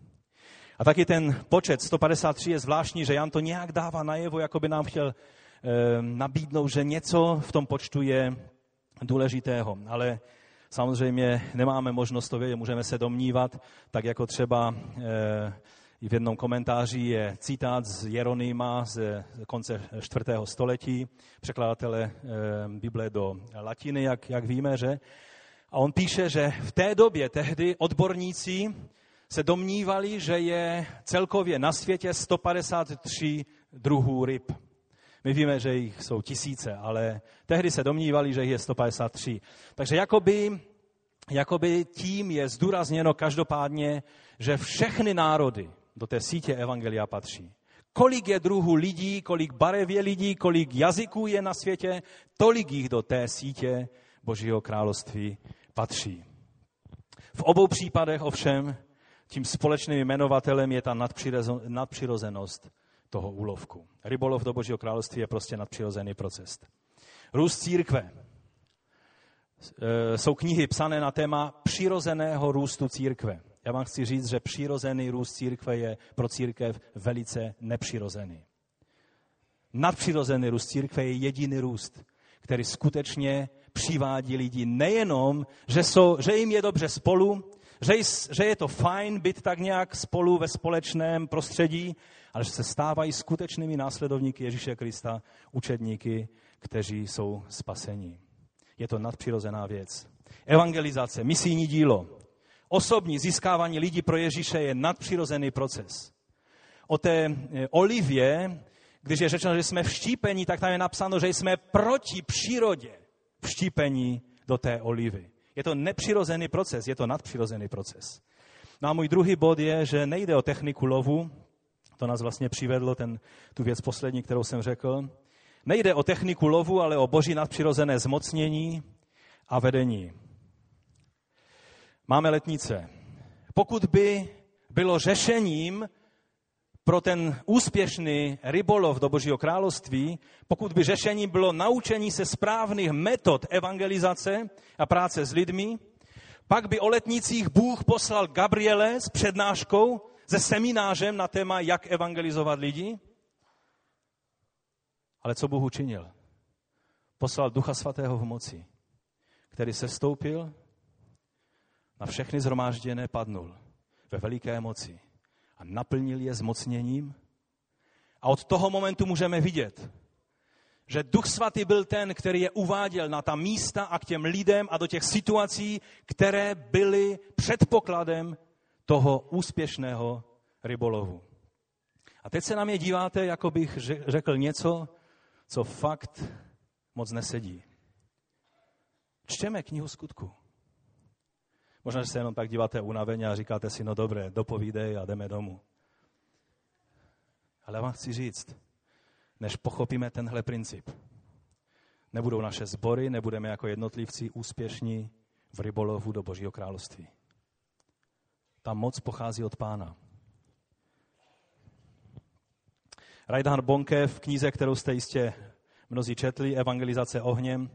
A taky ten počet 153 je zvláštní, že Jan to nějak dává najevo, jako by nám chtěl nabídnout, že něco v tom počtu je důležitého, ale samozřejmě nemáme možnost to vědět, můžeme se domnívat, tak jako třeba v jednom komentáři je citát z Jeronýma z konce 4. století, překladatele Bible do latiny, jak víme, že? A on píše, že v té době tehdy odborníci se domnívali, že je celkově na světě 153 druhů ryb. My víme, že jich jsou tisíce, ale tehdy se domnívali, že jich je 153. Takže jakoby tím je zdůrazněno každopádně, že všechny národy do té sítě evangelia patří. Kolik je druhů lidí, kolik barev je lidí, kolik jazyků je na světě, tolik jich do té sítě Božího království patří. V obou případech ovšem tím společným jmenovatelem je ta nadpřirozenost toho úlovku. Rybolov do Božího království je prostě nadpřirozený proces. Růst církve. jsou knihy psané na téma přirozeného růstu církve. Já vám chci říct, že přirozený růst církve je pro církev velice nepřirozený. Nadpřirozený růst církve je jediný růst, který skutečně přivádí lidi nejenom, že jim je dobře spolu, že je to fajn být tak nějak spolu ve společném prostředí, ale že se stávají skutečnými následovníky Ježíše Krista, učedníky, kteří jsou spaseni. Je to nadpřirozená věc. Evangelizace, misijní dílo, osobní získávání lidí pro Ježíše je nadpřirozený proces. O té olivě, když je řečeno, že jsme vštípení, tak tam je napsáno, že jsme proti přírodě vštípení do té olivy. Je to nepřirozený proces, je to nadpřirozený proces. No a můj druhý bod je, že nejde o techniku lovu, to nás vlastně přivedlo, tu věc poslední, kterou jsem řekl. Nejde o techniku lovu, ale o Boží nadpřirozené zmocnění a vedení. Máme letnice. Pokud by bylo řešením pro ten úspěšný rybolov do Božího království, pokud by řešením bylo naučení se správných metod evangelizace a práce s lidmi, pak by o letnicích Bůh poslal Gabriele s přednáškou, se seminářem na téma, jak evangelizovat lidi. Ale co Bůh učinil? Poslal Ducha Svatého v moci, který sestoupil, na všechny zhromážděné padnul ve veliké moci a naplnil je zmocněním. A od toho momentu můžeme vidět, že Duch Svatý byl ten, který je uváděl na ta místa a k těm lidem a do těch situací, které byly předpokladem toho úspěšného rybolovu. A teď se na mě díváte, jako bych řekl něco, co fakt moc nesedí. Čteme knihu Skutku. Možná, že se jenom tak díváte unaveně a říkáte si, no dobré, dopovídej a jdeme domů. Ale vám chci říct, než pochopíme tenhle princip, nebudou naše sbory, nebudeme jako jednotlivci úspěšní v rybolovu do Božího království. Ta moc pochází od Pána. Reinhard Bonke v knize, kterou jste jistě mnozí četli, Evangelizace ohněm,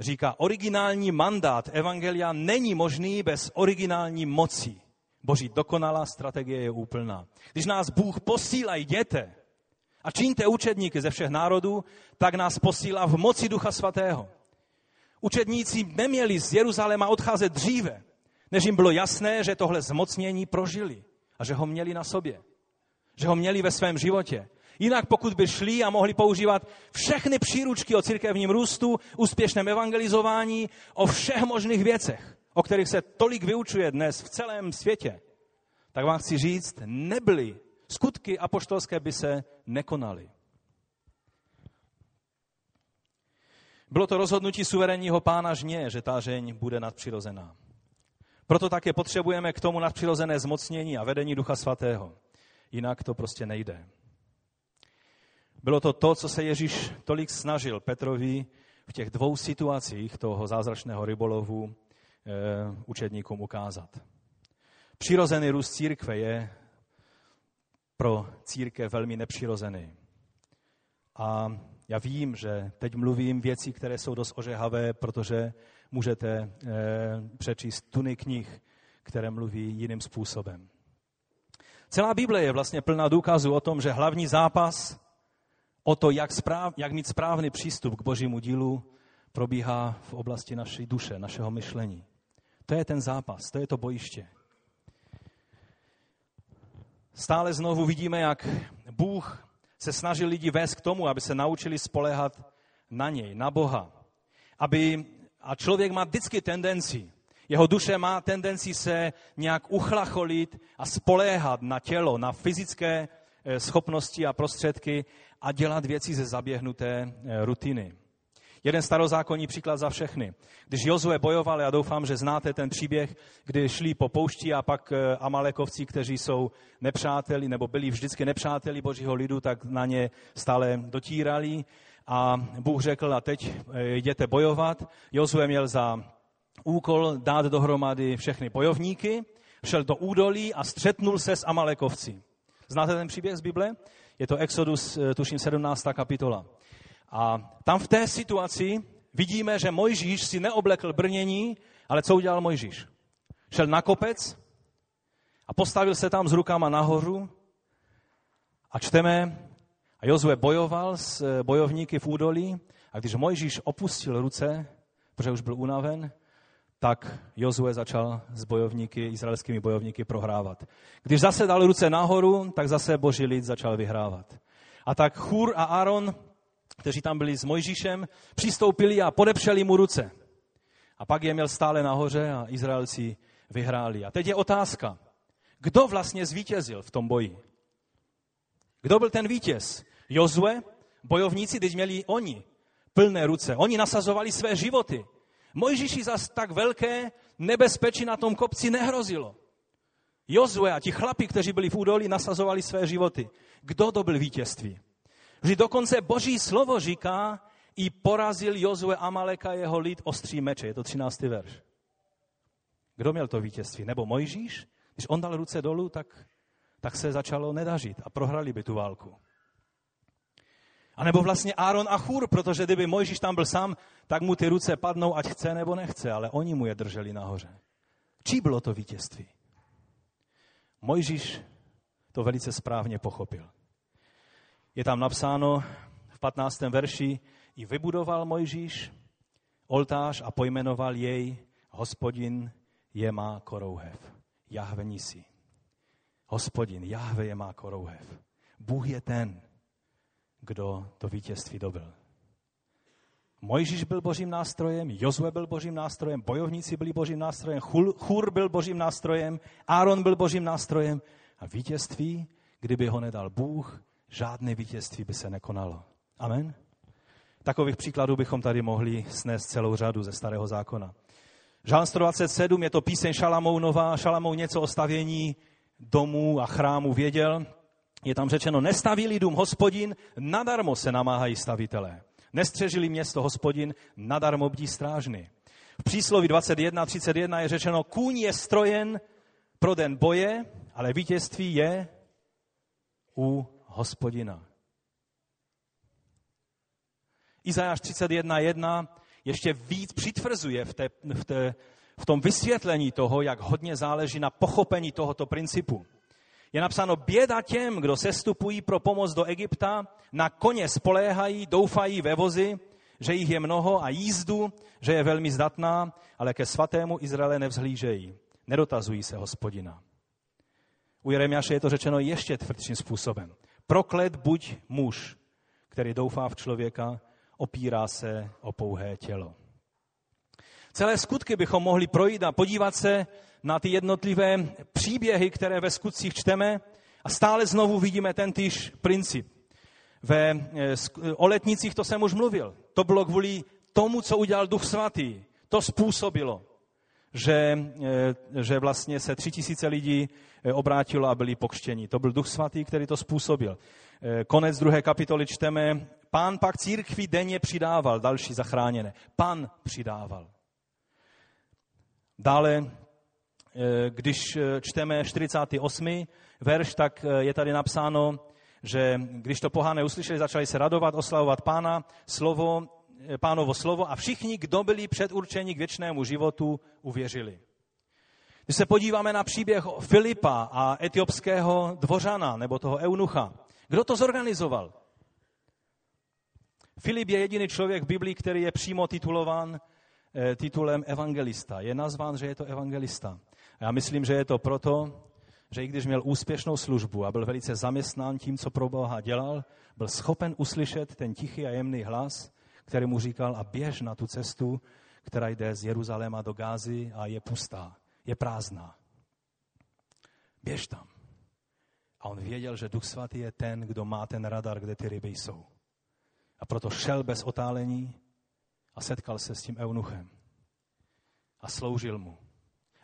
říká, originální mandát evangelia není možný bez originální moci. Boží dokonalá strategie je úplná. Když nás Bůh posílá, jděte a čiňte učedníky ze všech národů, tak nás posílá v moci Ducha Svatého. Učedníci neměli z Jeruzaléma odcházet dříve, než jim bylo jasné, že tohle zmocnění prožili a že ho měli na sobě, že ho měli ve svém životě. Jinak pokud by šli a mohli používat všechny příručky o církevním růstu, úspěšném evangelizování, o všech možných věcech, o kterých se tolik vyučuje dnes v celém světě, tak vám chci říct, nebyly. Skutky apoštolské by se nekonaly. Bylo to rozhodnutí suverénního Pána žně, že ta žeň bude nadpřirozená. Proto také potřebujeme k tomu nadpřirozené zmocnění a vedení Ducha Svatého. Jinak to prostě nejde. Bylo to, co se Ježíš tolik snažil Petrovi v těch dvou situacích toho zázračného rybolovu učedníkům ukázat. Přirozený růst církve je pro církev velmi nepřirozený. A já vím, že teď mluvím věci, které jsou dost ožehavé, protože můžete přečíst tuny knih, které mluví jiným způsobem. Celá Bible je vlastně plná důkazů o tom, že hlavní zápas o to, jak mít správný přístup k Božímu dílu, probíhá v oblasti naší duše, našeho myšlení. To je ten zápas, to je to bojiště. Stále znovu vidíme, jak Bůh se snažil lidi vést k tomu, aby se naučili spoléhat na něj, na Boha. A člověk má vždycky tendenci, jeho duše má tendenci se nějak uchlacholit a spoléhat na tělo, na fyzické schopnosti a prostředky a dělat věci ze zaběhnuté rutiny. Jeden starozákonní příklad za všechny. Když Jozue bojoval, já doufám, že znáte ten příběh, kdy šli po poušti a pak Amalekovci, kteří jsou nepřáteli nebo byli vždycky nepřáteli Božího lidu, tak na ně stále dotírali a Bůh řekl, a teď jděte bojovat. Jozue měl za úkol dát dohromady všechny bojovníky, šel do údolí a střetnul se s Amalekovci. Znáte ten příběh z Bible? Je to Exodus, tuším, 17. kapitola. A tam v té situaci vidíme, že Mojžíš si neoblekl brnění, ale co udělal Mojžíš? Šel na kopec a postavil se tam s rukama nahoru a čteme, a Jozue bojoval s bojovníky v údolí a když Mojžíš opustil ruce, protože už byl unaven, tak Jozue začal s bojovníky, izraelskými bojovníky prohrávat. Když zase dal ruce nahoru, tak zase boží lid začal vyhrávat. A tak Hur a Aaron, kteří tam byli s Mojžíšem, přistoupili a podepřeli mu ruce. A pak je měl stále nahoře a Izraelci vyhráli. A teď je otázka, kdo vlastně zvítězil v tom boji? Kdo byl ten vítěz? Jozue? Bojovníci, když měli oni plné ruce. Oni nasazovali své životy. Mojžíši zas tak velké nebezpečí na tom kopci nehrozilo. Jozue a ti chlapi, kteří byli v údolí, nasazovali své životy. Kdo dobil vítězství? Že dokonce Boží slovo říká, i porazil Jozue Amaleka jeho lid ostří meče. Je to 13. verš. Kdo měl to vítězství? Nebo Mojžíš? Když on dal ruce dolů, tak se začalo nedařit a prohrali by tu válku. A nebo vlastně Áron a Hur, protože kdyby Mojžíš tam byl sám, tak mu ty ruce padnou, ať chce nebo nechce, ale oni mu je drželi nahoře. Čí bylo to vítězství? Mojžíš to velice správně pochopil. Je tam napsáno v 15. verši, i vybudoval Mojžíš oltář a pojmenoval jej Hospodin je má korouhev. Jahve Nisi. Hospodin, Jahve je má korouhev. Bůh je ten, kdo to vítězství dobil. Mojžíš byl božím nástrojem, Jozue byl božím nástrojem, bojovníci byli božím nástrojem, Hur byl božím nástrojem, Áron byl božím nástrojem a vítězství, kdyby ho nedal Bůh, žádné vítězství by se nekonalo. Amen? Takových příkladů bychom tady mohli snést celou řadu ze Starého zákona. Žalm 127, je to píseň Šalamounová. Šalamoun něco o stavění domů a chrámu věděl. Je tam řečeno, nestavili dům Hospodin, nadarmo se namáhají stavitelé. Nestřežili město Hospodin, nadarmo bdí strážny. V přísloví 21:31 je řečeno, kůň je strojen pro den boje, ale vítězství je u Hospodina. Izajáš 31:1 ještě víc přitvrzuje v tom vysvětlení toho, jak hodně záleží na pochopení tohoto principu. Je napsáno, běda těm, kdo sestupují pro pomoc do Egypta, na koně spoléhají, doufají ve vozy, že jich je mnoho a jízdu, že je velmi zdatná, ale ke svatému Izraele nevzhlížejí, nedotazují se Hospodina. U Jeremiáše je to řečeno ještě tvrdším způsobem. Proklet buď muž, který doufá v člověka, opírá se o pouhé tělo. Celé skutky bychom mohli projít a podívat se na ty jednotlivé příběhy, které ve skutcích čteme a stále znovu vidíme tentýž princip. O letnicích to jsem už mluvil. To bylo kvůli tomu, co udělal Duch Svatý. To způsobilo, že vlastně se 3000 lidí obrátilo a byli pokřtěni. To byl Duch Svatý, který to způsobil. Konec 2. kapitoly čteme, Pán pak církvi denně přidával, další zachráněné. Pán přidával. Dále, když čteme 48. verš, tak je tady napsáno, že když to pohané uslyšeli, začali se radovat, oslavovat Pána, Pánovo slovo a všichni, kdo byli předurčeni k věčnému životu, uvěřili. Když se podíváme na příběh Filipa a etiopského dvořana, nebo toho eunucha, kdo to zorganizoval? Filip je jediný člověk v Biblii, který je přímo titulován titulem evangelista. Je nazván, že je to evangelista. A já myslím, že je to proto, že i když měl úspěšnou službu a byl velice zaměstnán tím, co pro Boha dělal, byl schopen uslyšet ten tichý a jemný hlas, který mu říkal a běž na tu cestu, která jde z Jeruzaléma do Gázy a je pustá, je prázdná. Běž tam. A on věděl, že Duch Svatý je ten, kdo má ten radar, kde ty ryby jsou. A proto šel bez otálení a setkal se s tím eunuchem. A sloužil mu.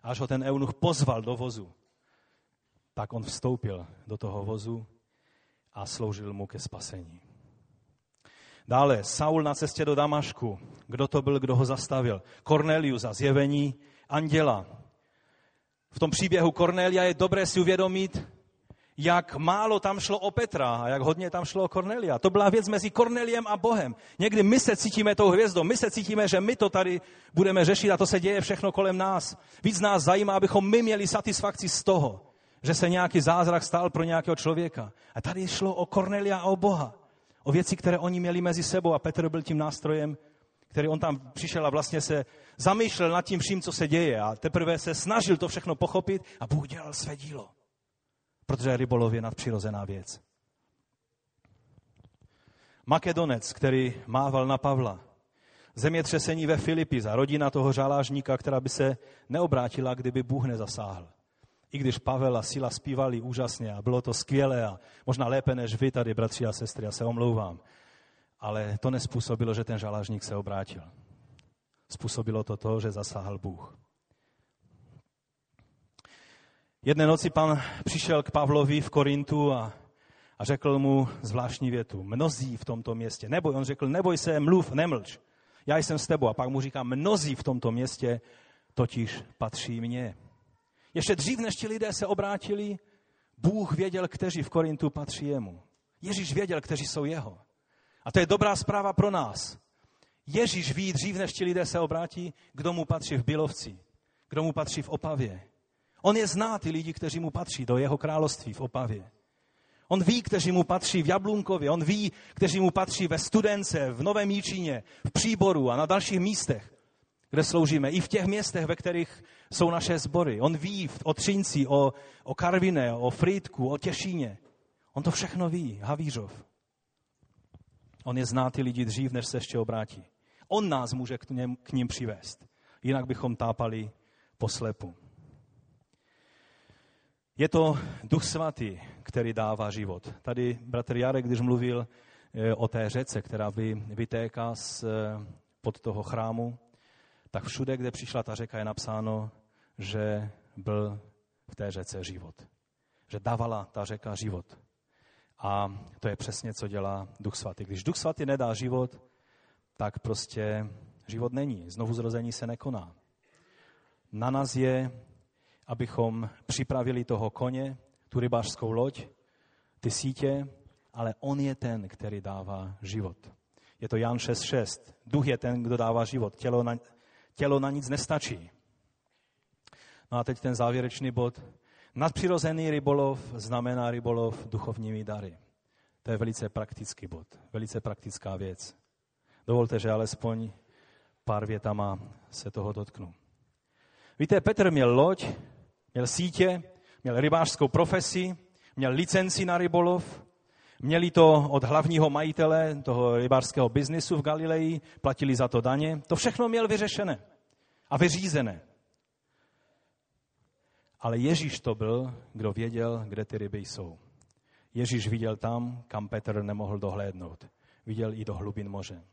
Až ho ten eunuch pozval do vozu, tak on vstoupil do toho vozu a sloužil mu ke spasení. Dále, Saul na cestě do Damašku. Kdo to byl, kdo ho zastavil? Kornelius a zjevení anděla. V tom příběhu Kornelia je dobré si uvědomit, jak málo tam šlo o Petra a jak hodně tam šlo o Kornelia. To byla věc mezi Korneliem a Bohem. Někdy my se cítíme tou hvězdou, my se cítíme, že my to tady budeme řešit a to se děje všechno kolem nás. Víc nás zajímá, abychom my měli satisfakci z toho, že se nějaký zázrak stal pro nějakého člověka. A tady šlo o Kornelia a o Boha. O věci, které oni měli mezi sebou a Petr byl tím nástrojem, který on tam přišel a vlastně se zamýšlel nad tím vším, co se děje a teprve se snažil to všechno pochopit a Bůh dělal své dílo. Protože rybolov je nadpřirozená věc. Makedonec, který mával na Pavla. Zemětřesení ve Filipi, rodina toho žalářníka, která by se neobrátila, kdyby Bůh nezasáhl. I když Pavel a Síla zpívali úžasně a bylo to skvělé a možná lépe než vy tady, bratři a sestry, já se omlouvám. Ale to nespůsobilo, že ten žalářník se obrátil. Způsobilo to, že zasáhl Bůh. Jedné noci pan přišel k Pavlovi v Korintu a řekl mu zvláštní větu. Mnozí v tomto městě. Neboj, on řekl, neboj se, mluv, nemlč. Já jsem s tebou. A pak mu říká, mnozí v tomto městě totiž patří mně. Ještě dřív, než ti lidé se obrátili, Bůh věděl, kteří v Korintu patří jemu. Ježíš věděl, kteří jsou jeho. A to je dobrá zpráva pro nás. Ježíš ví dřív, než ti lidé se obrátí, kdo mu patří v Bílovci, kdo mu patří v Opavě. On je zná ty lidi, kteří mu patří do jeho království v Opavě. On ví, kteří mu patří v Jablunkově, on ví, kteří mu patří ve Studence, v Novém Jičíně, v Příboru a na dalších místech, kde sloužíme. I v těch městech, ve kterých jsou naše sbory. On ví o Třinci, o Karviné, o Frýdku, o Těšíně. On to všechno ví, Havířov. On je zná ty lidi dřív, než se ještě obrátí. On nás může k ním přivést. Jinak bychom tápali poslepu. Je to Duch Svatý, který dává život. Tady bratr Jarek, když mluvil o té řece, která vytéká pod toho chrámu, tak všude, kde přišla ta řeka, je napsáno, že byl v té řece život. Že dávala ta řeka život. A to je přesně, co dělá Duch Svatý. Když Duch Svatý nedá život, tak prostě život není. Znovuzrození se nekoná. Na nás je, abychom připravili toho koně, tu rybářskou loď, ty sítě, ale on je ten, který dává život. Je to Jan 6,6. Duch je ten, kdo dává život. Tělo na nic nestačí. No a teď ten závěrečný bod. Nadpřirozený rybolov znamená rybolov duchovními dary. To je velice praktický bod, velice praktická věc. Dovolte, že alespoň pár větama se toho dotknu. Víte, Petr měl loď, měl sítě, měl rybářskou profesi, měl licenci na rybolov, měli to od hlavního majitele toho rybářského biznisu v Galileji, platili za to daně. To všechno měl vyřešené a vyřízené. Ale Ježíš to byl, kdo věděl, kde ty ryby jsou. Ježíš viděl tam, kam Petr nemohl dohlédnout. Viděl i do hlubin moře.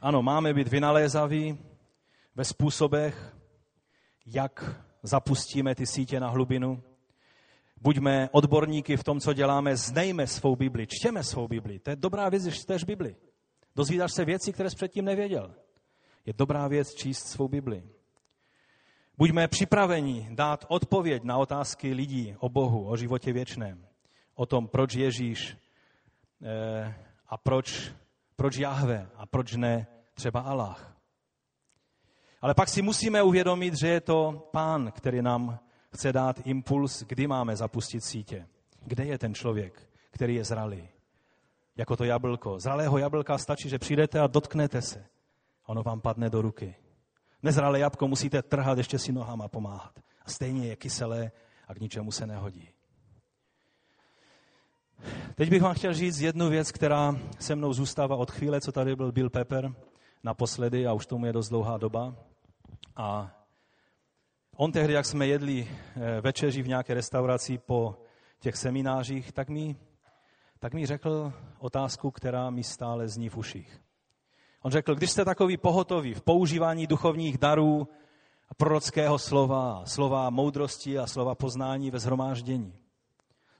Ano, máme být vynalézaví ve způsobech, jak zapustíme ty sítě na hlubinu. Buďme odborníky v tom, co děláme, znejme svou Bibli, čtěme svou Bibli. To je dobrá věc, když čteš Bibli. Dozvídáš se věci, které jsi předtím nevěděl. Je dobrá věc číst svou Bibli. Buďme připraveni dát odpověď na otázky lidí o Bohu, o životě věčném, o tom, proč Ježíš a proč Jahve a proč ne třeba Allah. Ale pak si musíme uvědomit, že je to Pán, který nám chce dát impuls, kdy máme zapustit sítě. Kde je ten člověk, který je zralý? Jako to jablko. Zralého jablka stačí, že přijdete a dotknete se. Ono vám padne do ruky. Nezralé jablko musíte trhat, ještě si nohama pomáhat. A stejně je kyselé a k ničemu se nehodí. Teď bych vám chtěl říct jednu věc, která se mnou zůstává od chvíle, co tady byl Bill Pepper naposledy, a už tomu je dost dlouhá doba. A on tehdy, jak jsme jedli večeři v nějaké restauraci po těch seminářích, tak mi řekl otázku, která mi stále zní v uších. On řekl, když jste takový pohotoví v používání duchovních darů, prorockého slova, slova moudrosti a slova poznání ve shromáždění,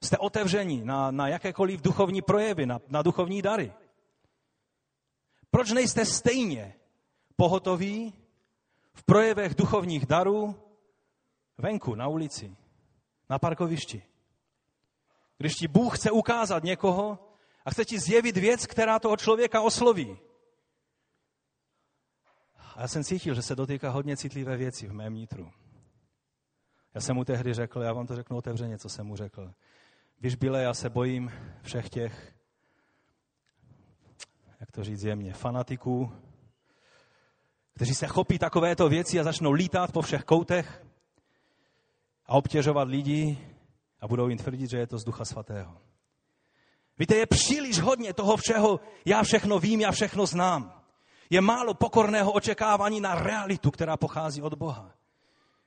jste otevření na jakékoliv duchovní projevy, na duchovní dary. Proč nejste stejně pohotoví v projevech duchovních darů venku, na ulici, na parkovišti? Když ti Bůh chce ukázat někoho a chce ti zjevit věc, která toho člověka osloví. A já jsem cítil, že se dotýká hodně citlivé věci v mém nitru. Já jsem mu tehdy řekl, já vám to řeknu otevřeně, co jsem mu řekl. Víš, Bile, já se bojím všech těch, jak to říct jemně, fanatiků, kteří se chopí takovéto věci a začnou lítat po všech koutech a obtěžovat lidi a budou jim tvrdit, že je to z Ducha Svatého. Víte, je příliš hodně toho všeho, já všechno vím, já všechno znám. Je málo pokorného očekávání na realitu, která pochází od Boha.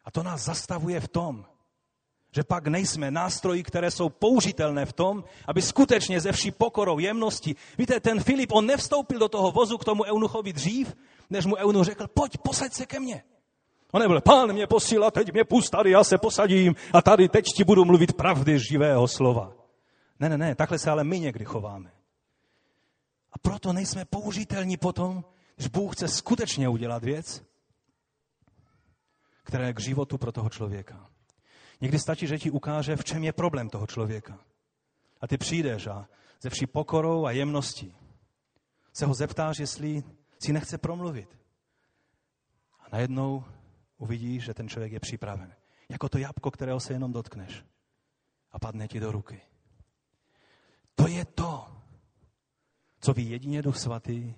A to nás zastavuje v tom, že pak nejsme nástroji, které jsou použitelné v tom, aby skutečně ze vší pokorou, jemností. Víte, ten Filip, on nevstoupil do toho vozu k tomu eunuchovi dřív, než mu eunuch řekl, pojď, posaď se ke mně. On nebyl, Pán mě posílá, teď mě pust, tady já se posadím a tady teď ti budu mluvit pravdy živého slova. Ne, takhle se ale my někdy chováme. A proto nejsme použitelní potom, když Bůh chce skutečně udělat věc, která je k životu pro toho člověka. Někdy stačí, že ti ukáže, v čem je problém toho člověka. A ty přijdeš a ze vší pokorou a jemností se ho zeptáš, jestli si nechce promluvit. A najednou uvidíš, že ten člověk je připraven. Jako to jablko, kterého se jenom dotkneš. A padne ti do ruky. To je to, co ví jedině Duch Svatý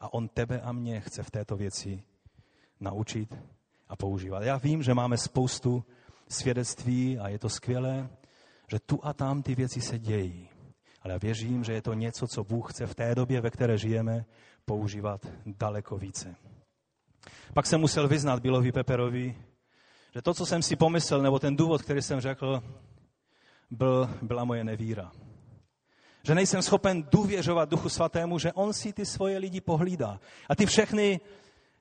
a on tebe a mě chce v této věci naučit a používat. Já vím, že máme spoustu svědectví a je to skvělé, že tu a tam ty věci se dějí. Ale já věřím, že je to něco, co Bůh chce v té době, ve které žijeme, používat daleko více. Pak jsem musel vyznat Billovi Pepperovi, že to, co jsem si pomyslel, nebo ten důvod, který jsem řekl, byla moje nevíra. Že nejsem schopen důvěřovat Duchu Svatému, že on si ty svoje lidi pohlídá. A ty všechny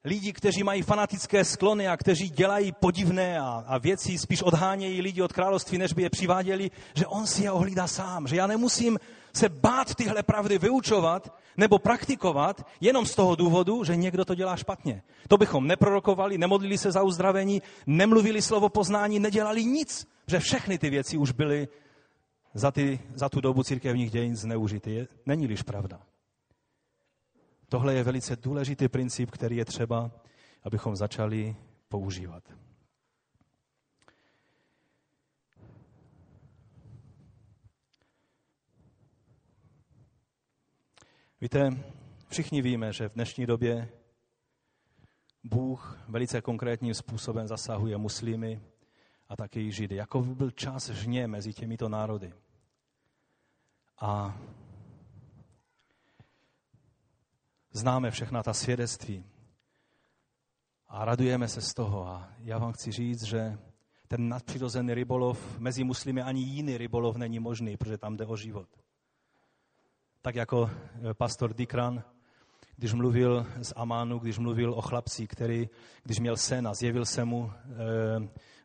lidi, kteří mají fanatické sklony a kteří dělají podivné a věci, spíš odhánějí lidi od království, než by je přiváděli, že on si je ohlídá sám, že já nemusím se bát tyhle pravdy vyučovat nebo praktikovat jenom z toho důvodu, že někdo to dělá špatně. To bychom neprorokovali, nemodlili se za uzdravení, nemluvili slovo poznání, nedělali nic, že všechny ty věci už byly za tu dobu církevních dějin zneužity. Není-liž pravda. Tohle je velice důležitý princip, který je třeba, abychom začali používat. Víte, všichni víme, že v dnešní době Bůh velice konkrétním způsobem zasahuje muslimy a taky židy. Jakov byl čas žně mezi těmito národy. A známe všechna ta svědectví a radujeme se z toho. A já vám chci říct, že ten nadpřirozený rybolov mezi muslimy ani jiný rybolov není možný, protože tam jde o život. Tak jako pastor Dikran, když mluvil z Amánu, když mluvil o chlapci, který, když měl sen a zjevil se mu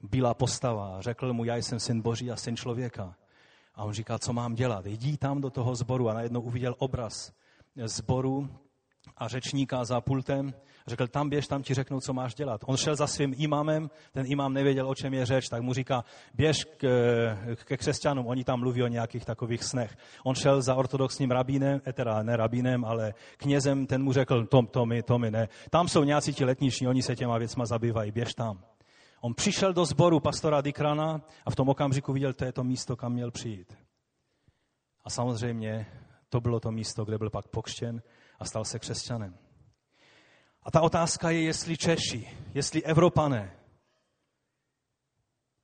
bílá postava, řekl mu, já jsem syn Boží a syn člověka. A on říká, co mám dělat? Jdi tam do toho zboru a najednou uviděl obraz zboru a řečníka za pultem, řekl, tam běž, tam ti řeknou, co máš dělat. On šel za svým imamem, ten imám nevěděl, o čem je řeč, tak mu říká, běž ke křesťanům, oni tam mluví o nějakých takových snech. On šel za ortodoxním rabínem, teda ne rabínem, ale knězem, ten mu řekl, to mi ne, tam jsou nějací ti letniční, oni se těma věcma zabývají, běž tam. On přišel do sboru pastora Dikrana a v tom okamžiku viděl, to je to místo, kam měl přijít. A samozřejmě to bylo to místo, kde byl pak pokřtěn a stal se křesťanem. A ta otázka je, jestli Češi, jestli Evropané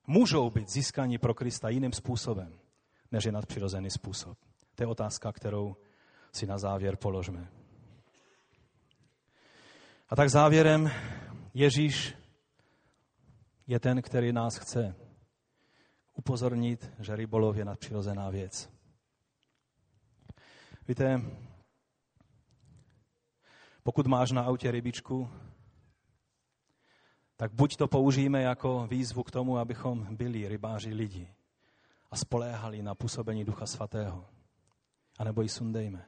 můžou být získáni pro Krista jiným způsobem, než je nadpřirozený způsob. To je otázka, kterou si na závěr položme. A tak závěrem Ježíš je ten, který nás chce upozornit, že rybolov je nadpřirozená věc. Víte, pokud máš na autě rybičku, tak buď to použijeme jako výzvu k tomu, abychom byli rybáři lidi a spoléhali na působení Ducha Svatého, anebo ji sundejme.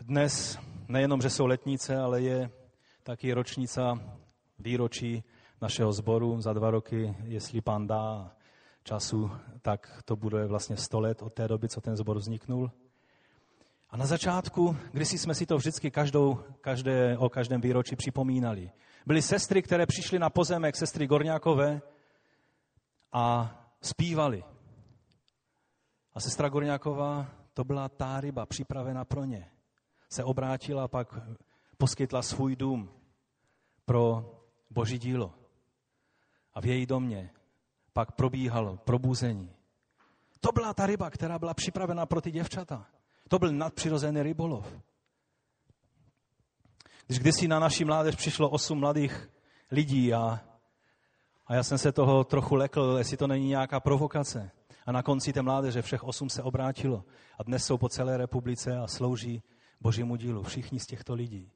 Dnes nejenom, že jsou letnice, ale je taky ročnica výročí našeho sboru za 2 roky, jestli Pán dá času, tak to bude vlastně 100 let od té doby, co ten sbor vzniknul. A na začátku, když jsme si to vždycky o každém výročí připomínali. Byly sestry, které přišly na pozemek sestry Gorňákové a zpívali. A sestra Gorňáková, to byla ta ryba připravena pro ně. Se obrátila, pak poskytla svůj dům pro Boží dílo. A v její domě pak probíhalo probuzení. To byla ta ryba, která byla připravena pro ty děvčata. To byl nadpřirozený rybolov. Když kdysi na naši mládež přišlo 8 mladých lidí a já jsem se toho trochu lekl, jestli to není nějaká provokace. A na konci té mládeže všech 8 se obrátilo. A dnes jsou po celé republice a slouží Božímu dílu. Všichni z těchto lidí.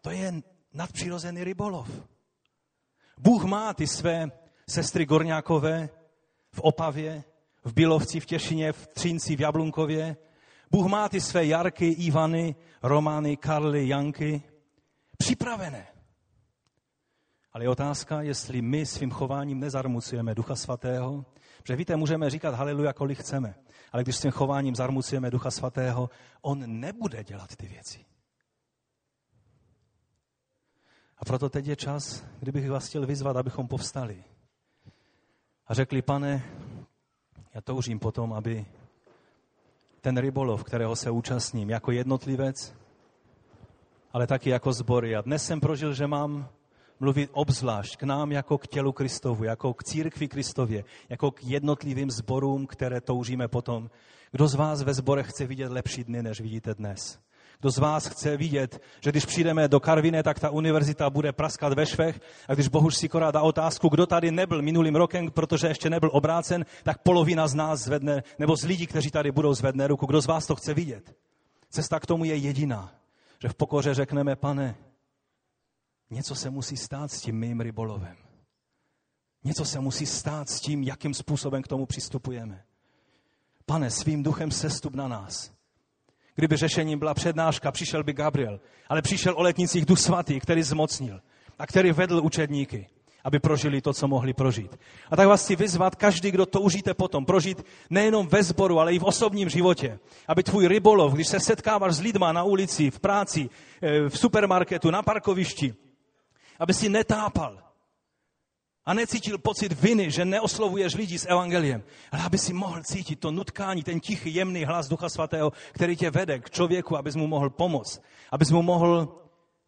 To je nadpřirozený rybolov. Bůh má ty své sestry Gorňákové v Opavě, v Bílovci, v Těšině, v Třinci, v Jablunkově. Bůh má ty své Jarky, Ivany, Romany, Karly, Janky připravené. Ale je otázka, jestli my svým chováním nezarmucujeme Ducha Svatého. Protože víte, můžeme říkat haleluja, kolik chceme. Ale když svým chováním zarmucujeme Ducha Svatého, on nebude dělat ty věci. A proto teď je čas, kdybych vás chtěl vyzvat, abychom povstali. A řekli, Pane, já toužím potom, aby ten rybolov, kterého se účastním, jako jednotlivec, ale taky jako sbory. A dnes jsem prožil, že mám mluvit obzvlášť k nám jako k tělu Kristovu, jako k církvi Kristově, jako k jednotlivým sborům, které toužíme potom. Kdo z vás ve sborech chce vidět lepší dny, než vidíte dnes? Kdo z vás chce vidět, že když přijdeme do Karviné, tak ta univerzita bude praskat ve švech a když Bohuš Sikora dá otázku, kdo tady nebyl minulým rokem, protože ještě nebyl obrácen, tak polovina z nás zvedne, nebo z lidí, kteří tady budou, zvedne ruku. Kdo z vás to chce vidět? Cesta k tomu je jediná, že v pokoře řekneme, Pane, něco se musí stát s tím mým rybolovem. Něco se musí stát s tím, jakým způsobem k tomu přistupujeme. Pane, svým duchem sestup na nás. Kdyby řešením byla přednáška, přišel by Gabriel, ale přišel o letnicích Duch Svatý, který zmocnil a který vedl učedníky, aby prožili to, co mohli prožít. A tak vás chci vyzvat, každý, kdo toužíte potom, prožít nejenom ve sboru, ale i v osobním životě, aby tvůj rybolov, když se setkáváš s lidma na ulici, v práci, v supermarketu, na parkovišti, aby si netápal a necítil pocit viny, že neoslovuješ lidi s evangeliem, ale aby si mohl cítit to nutkání, ten tichý, jemný hlas Ducha Svatého, který tě vede k člověku, abys mu mohl pomoct, abys mu mohl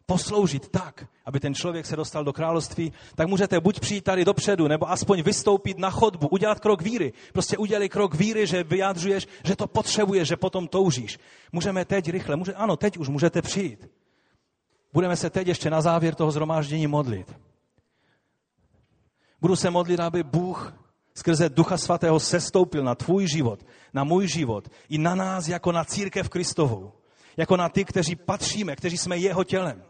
posloužit tak, aby ten člověk se dostal do království, tak můžete buď přijít tady dopředu, nebo aspoň vystoupit na chodbu, udělat krok víry. Prostě udělej krok víry, že vyjádřuješ, že to potřebuješ, že potom toužíš. Můžeme teď rychle, ano, teď už můžete přijít. Budeme se teď ještě na závěr toho shromáždění modlit. Budu se modlit, aby Bůh skrze Ducha Svatého sestoupil na tvůj život, na můj život i na nás jako na církev Kristovou, jako na ty, kteří patříme, kteří jsme jeho tělem.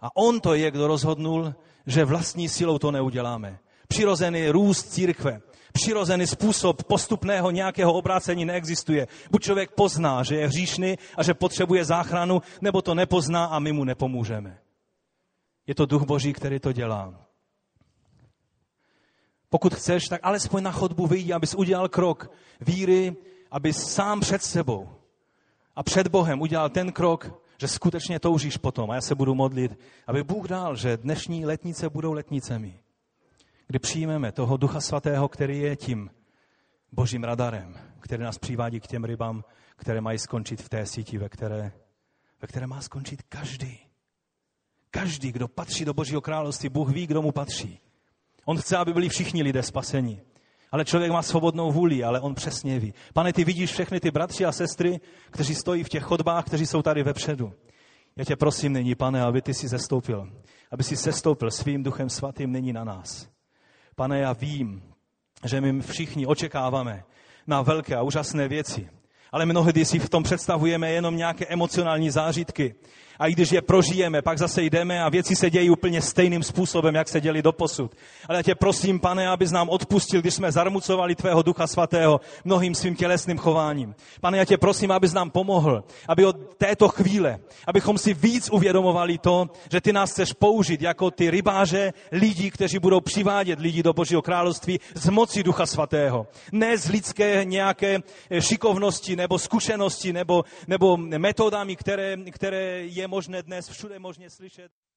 A on to je, kdo rozhodnul, že vlastní silou to neuděláme. Přirozený růst církve, přirozený způsob postupného nějakého obrácení neexistuje. Buď člověk pozná, že je hříšný a že potřebuje záchranu, nebo to nepozná a my mu nepomůžeme. Je to Duch Boží, který to dělá. Pokud chceš, tak alespoň na chodbu vyjdi, abys udělal krok víry, abys sám před sebou a před Bohem udělal ten krok, že skutečně toužíš potom. A já se budu modlit, aby Bůh dal, že dnešní letnice budou letnicemi, kdy přijmeme toho Ducha Svatého, který je tím Božím radarem, který nás přivádí k těm rybám, které mají skončit v té síti, ve které má skončit každý. Každý, kdo patří do Božího království, Bůh ví, kdo mu patří. On chce, aby byli všichni lidé spaseni. Ale člověk má svobodnou vůli, ale on přesně ví. Pane, ty vidíš všechny ty bratři a sestry, kteří stojí v těch chodbách, kteří jsou tady vepředu. Já tě prosím nyní, Pane, aby ty si sestoupil. Aby si sestoupil svým Duchem Svatým nyní na nás. Pane, já vím, že my všichni očekáváme na velké a úžasné věci, ale mnohdy si v tom představujeme jenom nějaké emocionální zážitky A i když je prožijeme, pak zase jdeme a věci se dějí úplně stejným způsobem, jak se děli doposud. Ale já tě prosím, Pane, abys nám odpustil, když jsme zarmucovali tvého Ducha Svatého mnohým svým tělesným chováním. Pane, já tě prosím, abys nám pomohl, aby od této chvíle, abychom si víc uvědomovali to, že ty nás chceš použít jako ty rybáře lidí, kteří budou přivádět lidi do Božího království z moci Ducha Svatého. Ne z lidské nějaké šikovnosti nebo zkušenosti nebo metodami, které je možné dnes všude možně slyšet.